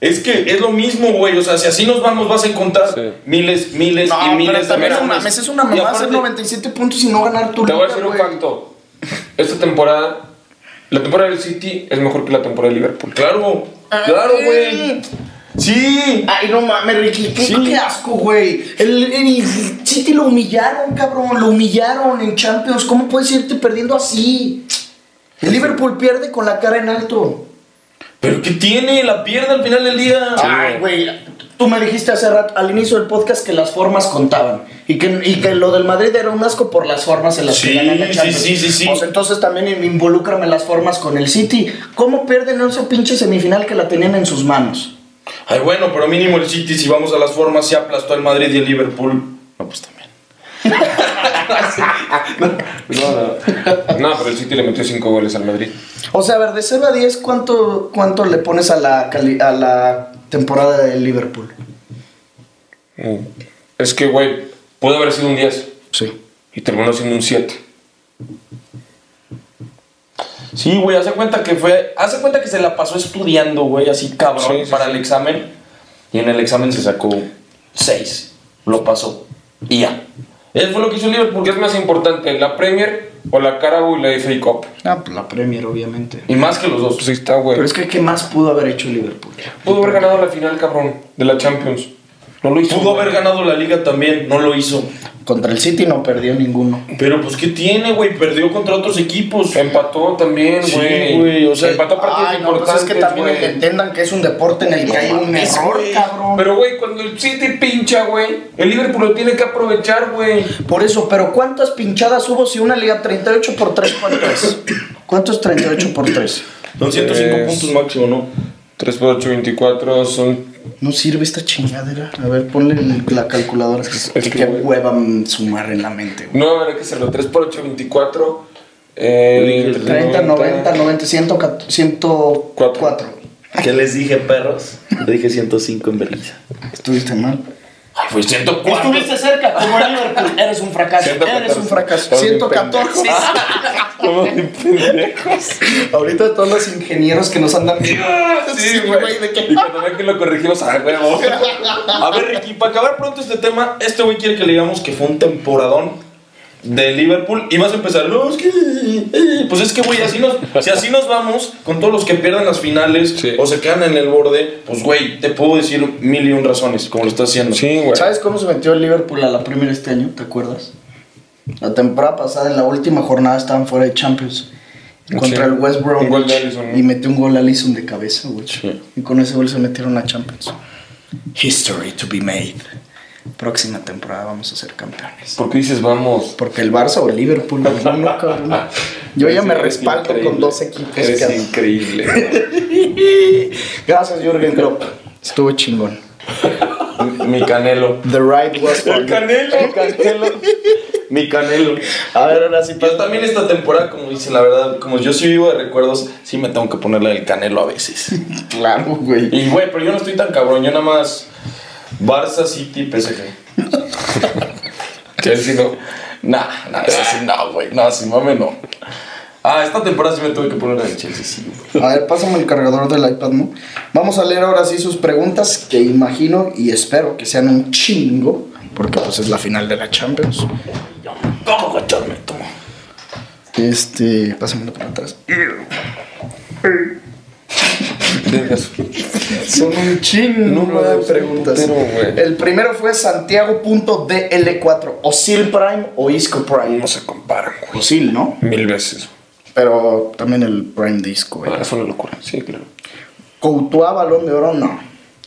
Es que es lo mismo, güey. O sea, si así nos vamos, vas a encontrar miles y miles de personas. Es una mamada hacer 97 puntos y no ganar tu liga. Te voy a decir un facto. Esta temporada, la temporada del City es mejor que la temporada de Liverpool. Claro, claro, güey. Sí. Ay, no mames, Ricky, qué asco, güey. El City lo humillaron, cabrón. Lo humillaron en Champions. ¿Cómo puedes irte perdiendo así? El Liverpool pierde con la cara en alto. ¿Pero qué tiene? La pierde al final del día. Ay, güey. Tú me dijiste hace rato, al inicio del podcast, que las formas contaban. Y que lo del Madrid era un asco por las formas en las que ganan la Champions. Sí. Pues entonces también involúcrame las formas con el City. ¿Cómo pierden esa pinche semifinal que la tenían en sus manos? Ay, bueno, pero mínimo el City, si vamos a las formas, se aplastó el Madrid y el Liverpool. No, pues también. No, pero el City le metió 5 goles al Madrid. O sea, a ver, de 0 a 10, ¿cuánto le pones a la temporada del Liverpool? Es que, güey, pudo haber sido un 10. Sí. Y terminó siendo un 7. Sí, güey, hace cuenta que se la pasó estudiando, güey, así cabrón, sí, para el examen. Y en el examen se sacó 6. Lo pasó. Y ya. Eso fue lo que hizo el Liverpool. ¿Qué es más importante, la Premier o la Carabao y la FA Cup? Ah, pues la Premier, obviamente. Y más que los dos. Pues ahí está, güey. Pero es que, ¿qué más pudo haber hecho el Liverpool? Pudo haber ganado la final, cabrón, de la Champions. No lo hizo. Pudo haber ganado la liga también, no lo hizo. Contra el City no perdió ninguno. Pero pues ¿qué tiene, güey? Perdió contra otros equipos. Empató también, güey. Sí, o sea, empató partidos importantes. Pues es que también entendan que es un deporte en el que hay un error, cabrón. Pero, güey, cuando el City pincha, güey, el Liverpool lo tiene que aprovechar, güey. Por eso, pero ¿cuántas pinchadas hubo si una liga 38-3, cuántas? ¿Cuántos 38-3? 205 puntos máximo, ¿no? 3 por 8, 24 son... No sirve esta chingadera. A ver, ponle la calculadora. Es que hueva sumar en la mente, güey. No, a ver, hay que hacerlo. 3 por 8, 24. 30, 90, 90, 104. ¿Qué les dije, perros? Le dije 105 en Belice. Estuviste mal. Ay, fue 104. Estuviste cerca. Como en Liverpool. Eres un fracaso. 114. Eres un fracaso. 114. Como de pendejos. Ahorita todos los ingenieros que nos andan viendo. Sí, güey. Y cuando ven que lo corregimos, a huevo. A ver, Ricky, para acabar pronto este tema, este güey quiere que le digamos que fue un temporadón de Liverpool. Y vas a empezar, no, es que... Pues es que, güey, así nos, si así nos vamos, con todos los que pierden las finales, sí, o se quedan en el borde, pues, güey, te puedo decir 1,001 razones, como lo estás haciendo. Sí, güey. ¿Sabes cómo se metió el Liverpool a la primera este año? ¿Te acuerdas? La temporada pasada, en la última jornada, estaban fuera de Champions contra el West Brom y metió un gol a Alisson de cabeza, güey. Sí. Y con ese gol se metieron a Champions. History to be made. Próxima temporada vamos a ser campeones. ¿Por qué dices vamos? Porque el Barça o el Liverpool, no, cabrón. Yo ya me respaldo increíble con dos equipos. Es increíble. Gracias, Jürgen Klopp. Estuvo chingón. Mi Canelo. The ride was for el Canelo. El Canelo. Mi Canelo. A ver, ahora sí. Pero también esta temporada, como dicen, la verdad, como yo sí vivo de recuerdos, sí me tengo que ponerle el Canelo a veces. Claro, güey. Y, güey, pero yo no estoy tan cabrón. Yo nada más Barça, City, PSG. Chelsea no. Nah, eso sí no, güey. Nah, sin mame no. Ah, esta temporada sí me tuve que poner el Chelsea, sí, güey. A ver, pásame el cargador del iPad, ¿no? Vamos a leer ahora sí sus preguntas, que imagino y espero que sean un chingo, porque pues es la final de la Champions. ¿Cómo agacharme? Toma. Pásamelo para atrás. Son un chingo de preguntas. El primero fue Santiago.dl4. Osil Prime o Isco Prime. No se comparan, güey. Osil, ¿no? 1000 veces. Pero también el Prime de Isco, güey. Es una locura, sí, claro. Courtois, Balón de Oro, no.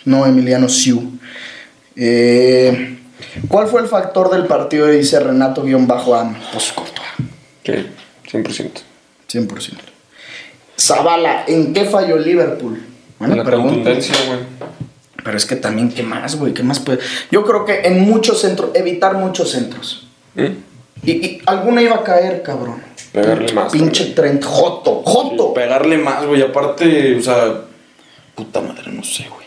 No, Emiliano Siu. ¿Cuál fue el factor del partido? Dice Renato-Am. Pues Courtois. ¿Qué? 100%. Zavala, ¿en qué falló Liverpool? Bueno, la contundencia, güey. Pero es que también, ¿qué más, güey? ¿Qué más puede? Yo creo que en muchos centros, evitar muchos centros. Y alguna iba a caer, cabrón. Pegarle más. Pinche Trent, Joto. Pegarle más, güey. Aparte, o sea, puta madre, no sé, güey.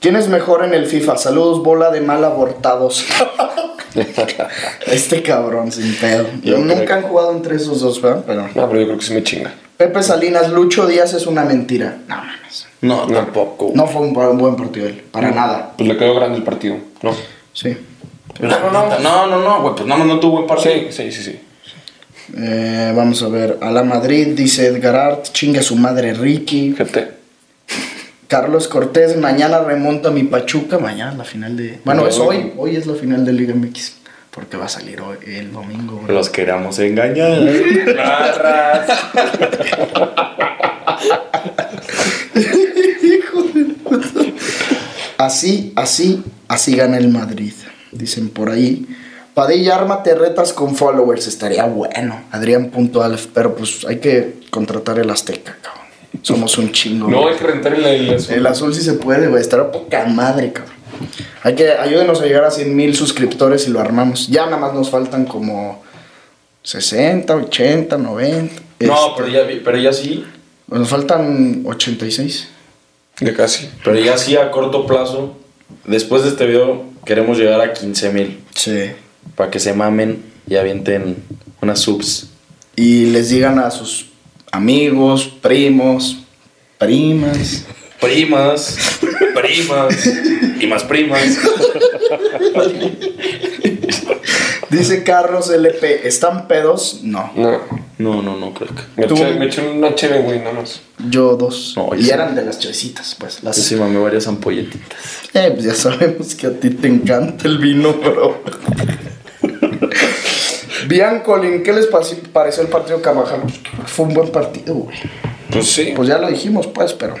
¿Quién es mejor en el FIFA? Saludos, bola de mal abortados. Este cabrón, sin pedo. Nunca han jugado entre esos dos, ¿verdad? Pero yo creo que sí me chinga. Pepe Salinas, Lucho Díaz es una mentira. No mames. No, tampoco. No fue un buen partido él, para nada. Pues le quedó grande el partido, ¿no? Sí. No, güey, pues nada más no tuvo buen partido. Sí. Vamos a ver. A la Madrid, dice Edgar Hart, chinga su madre Ricky. Gente. Carlos Cortés, mañana remonta mi Pachuca. Mañana la final de... Bueno, es hoy. Hoy es la final de Liga MX. Porque va a salir hoy, el domingo, güey. Los queramos engañar. Barras. Hijo de puta. Así gana el Madrid. Dicen por ahí. Padilla, ármate retas con followers. Estaría bueno. Adrián.alf. Pero pues hay que contratar el Azteca, cabrón. Somos un chingo. No, güey, hay que rentar el azul. El azul sí se puede, güey. Estará poca madre, cabrón. Ayúdenos a llegar a 100,000 suscriptores y lo armamos. Ya nada más nos faltan como 60, 80, 90. No, pero ya sí. Nos faltan 86. Ya casi. Pero ya sí, a corto plazo. Después de este video, queremos llegar a 15,000. Sí. Para que se mamen y avienten unas subs. Y les digan a sus amigos, primos, primas y más primas. Dice Carlos LP, ¿están pedos? No. No, creo que. Me eché una chévere, güey, nada más. Yo dos. No, y eran de las chevecitas, pues. Las... Yo sí mamé varias ampolletitas. Pues ya sabemos que a ti te encanta el vino, bro. Biancolin, ¿qué les pareció el partido Camajano? Fue un buen partido, güey. Pues sí. Pues ya lo dijimos, pues, pero...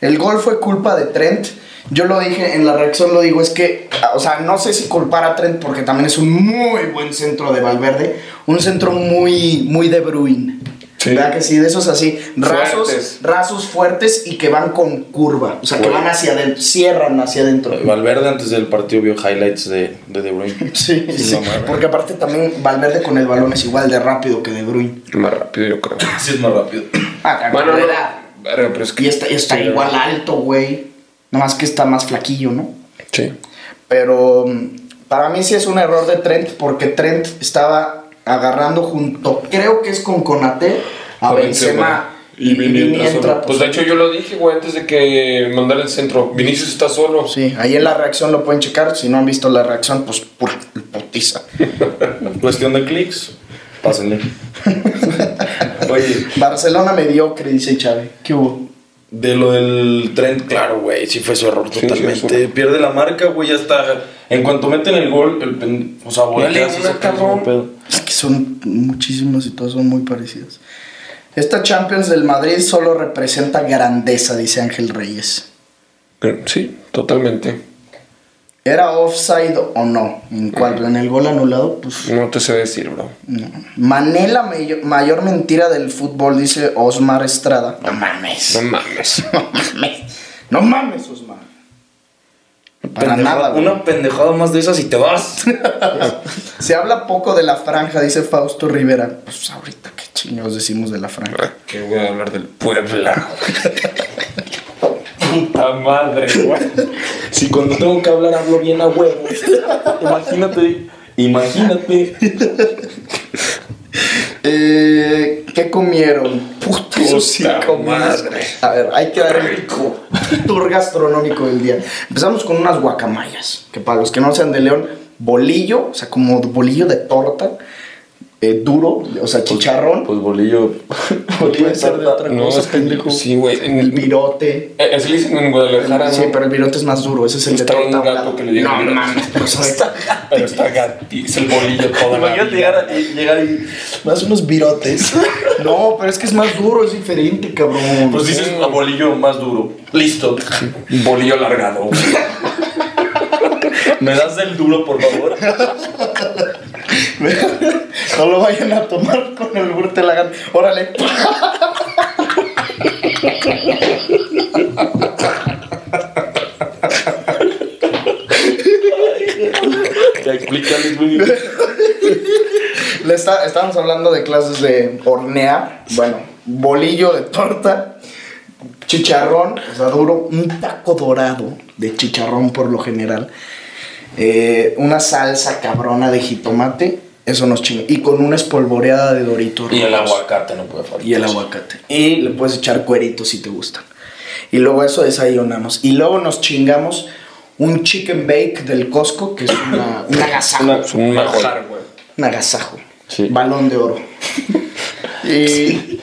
El gol fue culpa de Trent. Yo lo dije, en la reacción lo digo, es que... O sea, no sé si culpar a Trent porque también es un muy buen centro de Valverde. Un centro muy, muy de Bruyne. Sí. ¿Verdad que sí? De esos así, rasos fuertes y que van con curva. O sea, bueno, que van hacia adentro, cierran hacia adentro. Valverde antes del partido vio highlights de De Bruyne. Sí, sí. No, porque aparte también Valverde con el balón es igual de rápido que De Bruyne. Más rápido, yo creo. Sí, es más rápido. Bueno, no. Pero es que y está sí, igual alto, güey. Nada más que está más flaquillo, ¿no? Sí. Pero para mí sí es un error de Trent porque Trent estaba... agarrando junto, creo que es con Konaté a Benzema y Vinicius entra. Pues de hecho yo lo dije, güey, antes de que mandara el centro, Vinicius está solo. Sí, ahí en la reacción lo pueden checar, si no han visto la reacción, pues pura putiza. Cuestión de clics, pásenle. Oye, Barcelona mediocre, dice Chávez. ¿Qué hubo? De lo del Trent, claro, güey, sí fue su error totalmente. Sí, pierde la marca, güey, ya está. En cuanto meten el gol, o sea, volea una, cabrón. Es que son muchísimas y todas son muy parecidas. Esta Champions del Madrid solo representa grandeza, dice Ángel Reyes. Sí, totalmente. ¿Era offside o no? ¿En cuál? ¿En el gol anulado? Pues no te sé decir, bro. No. Mané, la mayor mentira del fútbol, dice Osmar Estrada. No mames, Osmar. Para nada, güey. Una pendejada más de esas y te vas. Se habla poco de la franja, dice Fausto Rivera. Pues ahorita qué chingados decimos de la franja. Que voy a hablar del Puebla. Puta madre, güey. Si cuando tengo que hablar hablo bien a huevos. Imagínate. ¿Qué comieron? Puta madre. A ver, hay que dar el tour gastronómico del día. Empezamos con unas guacamayas, que para los que no sean de León, bolillo, o sea, como bolillo de torta. Duro, o sea, chicharrón. Pues bolillo. Bolillo de torta. No, es pendejo. Sí, güey. El virote. Es liso en Guadalajara. Sí, pero el virote es más duro. Ese es el de torta. Un gato que le diga. No, mames. Pero está gati. Es el bolillo todo. Imagínate llegar y. Más unos virotes. No, pero es que es más duro, es diferente, cabrón. Pues dices un bolillo más duro. Listo. Bolillo alargado. ¿Me das del duro, por favor? No lo vayan a tomar con el burte la gana. ¡Órale! Ya explícales, güey. Estábamos hablando de clases de hornear. Bueno, bolillo de torta, chicharrón, o sea, duro, un taco dorado de chicharrón por lo general. Una salsa cabrona de jitomate. Eso nos chinga. Y con una espolvoreada de Doritos. Y el aguacate no puede faltar. Y le puedes echar cueritos si te gustan. Y luego eso desayunamos. Y luego nos chingamos un chicken bake del Costco, que es un agasajo. Un agasajo. Sí. Balón de oro. Y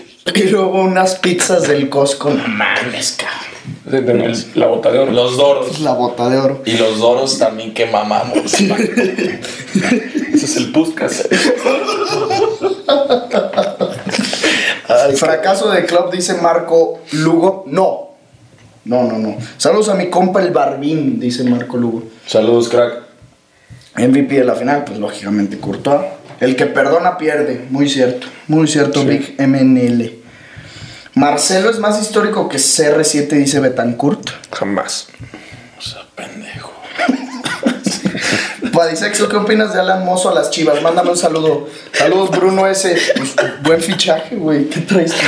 luego unas pizzas del Costco. No mames, cabrón. La bota de oro. Los doros. La bota de oro. Y los doros también que mamamos. Ese es el Puskas. Fracaso de club, dice Marco Lugo. No. Saludos a mi compa el Barbín, dice Marco Lugo. Saludos, crack. MVP de la final, pues lógicamente Courtois. El que perdona pierde. Muy cierto, sí. Big MNL. Marcelo es más histórico que CR7, dice Betancourt. Jamás. O sea, pendejo. Padisexo, ¿qué opinas de Alan Mozo a las Chivas? Mándame un saludo. Saludos, Bruno S. Pues, buen fichaje, güey. ¿Qué traes tú,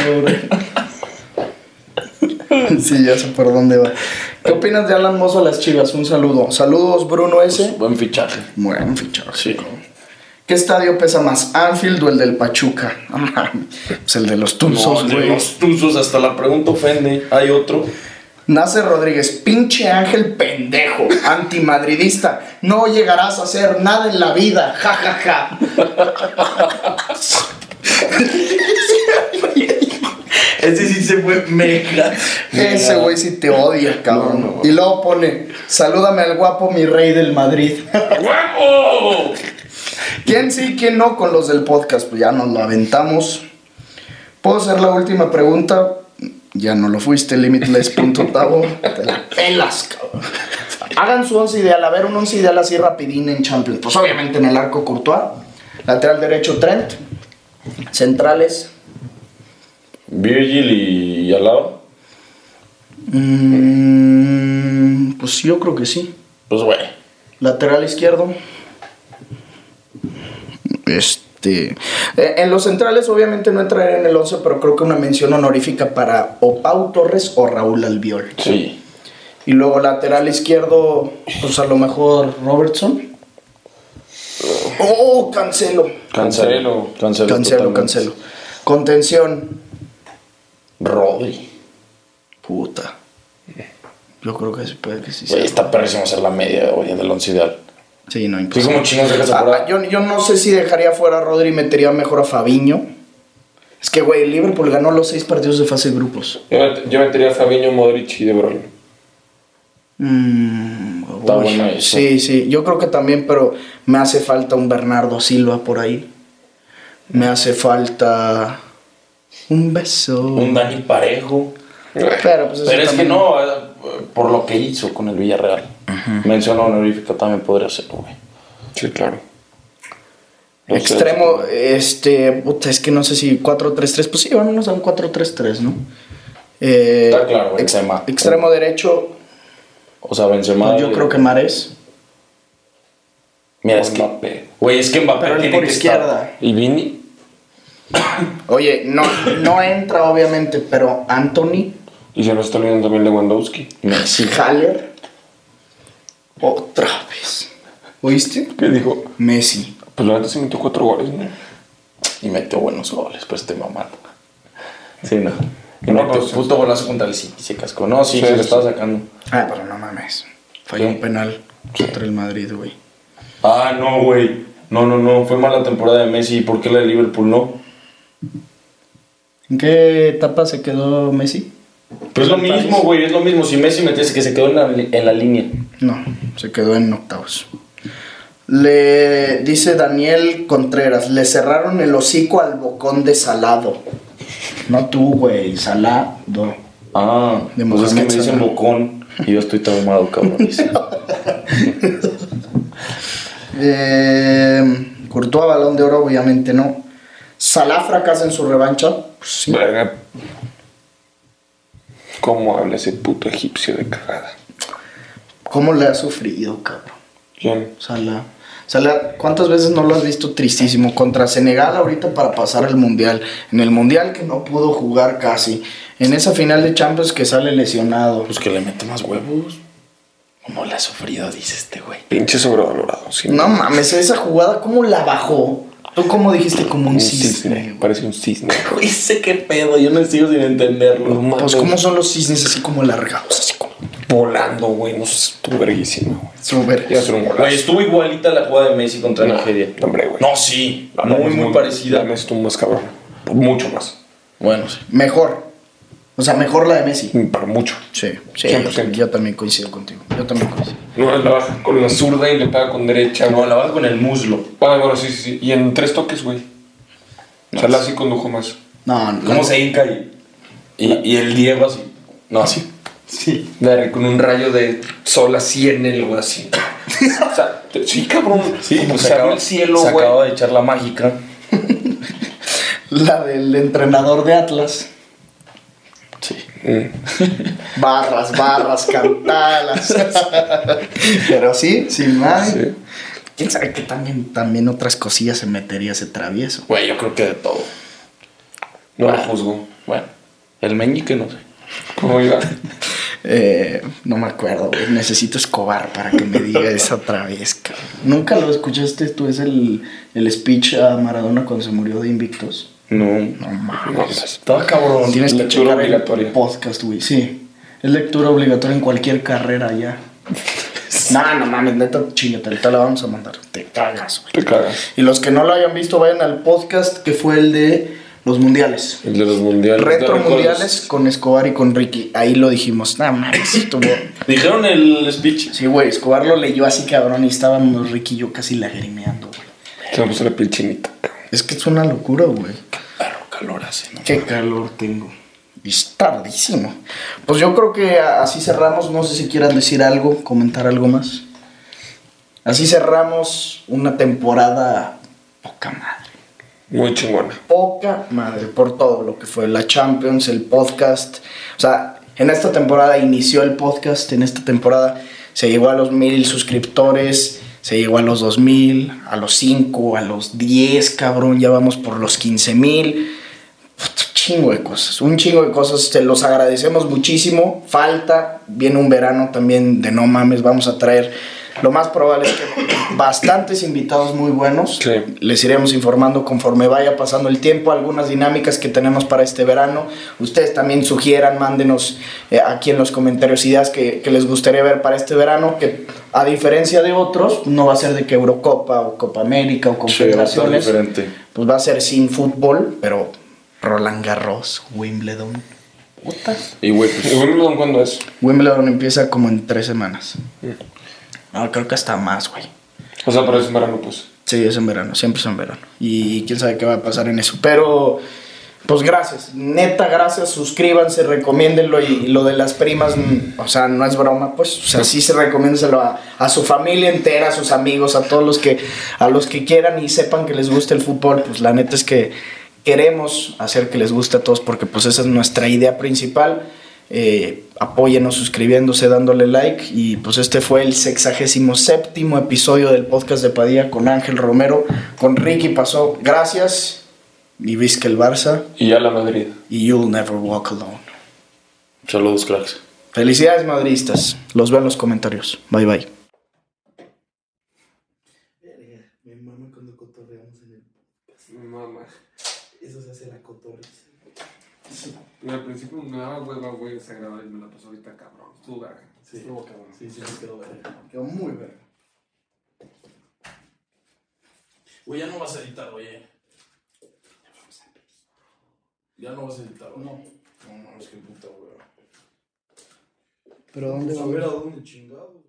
bro? Sí, ya sé por dónde va. ¿Qué opinas de Alan Mozo a las Chivas? Un saludo. Saludos, Bruno S. Pues, buen fichaje. Sí. ¿Qué estadio pesa más, Anfield o el del Pachuca? Pues el de los Tuzos, güey. No, el de los Tuzos, hasta la pregunta ofende. ¿Hay otro? Nacer Rodríguez, pinche Ángel pendejo, antimadridista, no llegarás a hacer nada en la vida, ja, ja, ja. Ese sí se fue mega. Ese güey sí te odia, cabrón. No. Y luego pone, salúdame al guapo, mi rey del Madrid. ¡Guapo! ¿Quién sí, quién no con los del podcast? Pues ya nos lo aventamos. ¿Puedo hacer la última pregunta? Ya no lo fuiste, limitless.tavo. Te la pelas, cabrón. Hagan su once ideal. A ver, un once ideal así rapidín en Champions. Pues obviamente en el arco Courtois. Lateral derecho Trent. Centrales Virgil y Alaba. Pues yo creo que sí. Pues güey. Lateral izquierdo. En los centrales obviamente no entraré en el 11, pero creo que una mención honorífica para o Pau Torres o Raúl Albiol. Sí. Y luego lateral izquierdo, pues a lo mejor Robertson. Oh, Cancelo. Contención Rodri. Puta. Yo creo que sí, puede que sí. Wey, está perrísimo hacer la media hoy en el once ideal. Sí, no, imposible. Sí, yo no sé si dejaría fuera a Rodri y metería mejor a Fabinho. Es que, güey, Liverpool ganó los 6 partidos de fase de grupos. Yo metería a Fabinho, Modric y De Bruyne. Está bueno eso. Sí, yo creo que también, pero me hace falta un Bernardo Silva por ahí. Me hace falta un beso. Un Dani Parejo. Pero es que no, por lo que hizo con el Villarreal. Uh-huh. Mención honorífica también podría ser, güey. Sí, claro. Extremo, es que no sé si 4-3-3, pues sí, vámonos a un 4-3-3, ¿no? Está claro, Benzema. Extremo derecho. O sea, Benzema. Yo creo que Mahrez. Mira, es que Mbappé. Güey, es que Mbappé tiene por que izquierda. Estar. Y Vini. Oye, no entra obviamente, pero Anthony. Y se nos está olvidando también Lewandowski. Messi. Haller. Otra vez. ¿Oíste? ¿Qué dijo? Messi. Pues la verdad se metió 4 goles, ¿no? Y metió buenos goles, pero estoy mamando. Sí, no. Y no metió puto golazo contra el City, se cascó. No, sí, se lo estaba sacando. Ah, pero no mames. Falló un penal contra el Madrid, güey. Ah, no, güey. No. Fue mala temporada de Messi. ¿Por qué la de Liverpool no? ¿En qué etapa se quedó Messi? Pues es lo mismo, güey, es lo mismo. Si Messi metiese que se quedó en la línea. No, se quedó en octavos. Le dice Daniel Contreras, le cerraron el hocico al bocón de Salado. No tú, güey, Salado. Ah, de pues es que me dicen bocón y yo estoy traumado, cabrón. Courtois, Balón de Oro, obviamente no. Salah fracasa en su revancha. Pues sí. Verga. ¿Cómo habla ese puto egipcio de cagada? ¿Cómo le ha sufrido, cabrón? ¿Quién? Salah, ¿cuántas veces no lo has visto tristísimo? Contra Senegal ahorita para pasar el Mundial. En el Mundial que no pudo jugar casi. En esa final de Champions que sale lesionado. Pues que le mete más huevos. ¿Cómo le ha sufrido, dice este güey? Pinche sobrevalorado. Sí. No mames, esa jugada, ¿cómo la bajó? ¿Tú cómo dijiste? Como un cisne. Parece un cisne. Güey, sé qué pedo, yo no sigo sin entenderlo. No, pues, ¿cómo son los cisnes así como largados? Así como volando, güey. No sé, estuvo verguísima, güey. Güey, estuvo igualita la jugada de Messi contra Nigeria. No, hombre, güey. No, sí. Muy parecida. La Messi estuvo más cabrón. Mucho más. Bueno, sí. Mejor. O sea, mejor la de Messi. Pero mucho. Sí. Yo también coincido contigo. No, la baja con la zurda y le pega con derecha. No, la baja con el muslo. Ah, bueno, sí. Y en 3 toques, güey. No, Salah sí condujo más. No. Como se hinca y el Diego así. No, así. Sí. Con un rayo de sol así en el, güey, así. O sea, sí, cabrón. Sí, pues se acabó el cielo, güey. Se acaba de echar la mágica. La del entrenador de Atlas. Sí. Barras, cantalas. Pero sí, sin más. Sí. ¿Quién sabe que también otras cosillas se metería ese travieso? Güey, yo creo que de todo. No lo juzgo. Bueno, el meñique no sé. ¿Cómo iba? No me acuerdo, güey. Necesito Escobar para que me diga esa travesca. ¿Nunca lo escuchaste tú? Es el speech a Maradona cuando se murió de invictos. No mames. Estaba cabrón. Tienes que checar el podcast, güey. Sí. Es lectura obligatoria en cualquier carrera ya. No mames, neta, chingate, ahorita la vamos a mandar. Te cagas, güey. Te cagas. Y los que no lo hayan visto, vayan al podcast que fue el de los mundiales. El de los mundiales. Retro mundiales con Escobar y con Ricky. Ahí lo dijimos. No mames, estuvo. ¿Dijeron el speech? Sí, güey, Escobar lo leyó así, cabrón. Y estábamos Ricky y yo casi lagrimeando, güey. Tenemos una piel chinita. Es que es una locura, güey. Claro, calor hace, ¿no? Qué calor tengo. Es tardísimo. Pues yo creo que así cerramos. No sé si quieran decir algo, comentar algo más. Así cerramos una temporada poca madre. Muy chingona. Poca madre por todo lo que fue la Champions, el podcast. O sea, en esta temporada inició el podcast. En esta temporada se llegó a los 1000 suscriptores. Se llegó a los 2000, a los 5, a los 10, cabrón. Ya vamos por los 15000. Chingo de cosas, un chingo de cosas, se los agradecemos muchísimo. Falta, viene un verano también de no mames, vamos a traer, lo más probable es que bastantes invitados muy buenos, sí. Les iremos informando conforme vaya pasando el tiempo, algunas dinámicas que tenemos para este verano. Ustedes también sugieran, mándenos aquí en los comentarios ideas que les gustaría ver para este verano, que a diferencia de otros, no va a ser de que Eurocopa o Copa América o Confederaciones, sí, pues va a ser sin fútbol, pero Roland Garros, Wimbledon. Putas. ¿Y Wimbledon cuándo es? Wimbledon empieza como en 3 semanas. No, creo que hasta más, güey. O sea, pero es en verano, pues. Sí, es en verano, siempre es en verano. Y quién sabe qué va a pasar en eso. Pero, pues gracias, neta, gracias. Suscríbanse, recomiéndenlo. Y lo de las primas, o sea, no es broma, pues. O sea, sí se recomiéndenselo a su familia entera, a sus amigos, a todos los que quieran y sepan que les gusta el fútbol. Pues la neta es que queremos hacer que les guste a todos, porque pues esa es nuestra idea principal. Apóyenos suscribiéndose, dándole like. Y pues este fue el 67º episodio del podcast de Padilla con Ángel Romero, con Ricky pasó. Gracias. Y visca el Barça. Y a la Madrid. Y you'll never walk alone. Saludos, cracks. Felicidades, madridistas. Los veo en los comentarios. Bye, bye. Al principio me daba hueva, güey, esa grabada y me la pasó ahorita, cabrón. Estuvo verga. Sí, estuvo cabrón. Sí, me quedó verga. Quedó muy verga. Güey, ya no vas a editar, oye. Ya no vas a editar, güey. No, es que puta, güey. ¿Pero dónde va a ver? ¿A dónde chingados?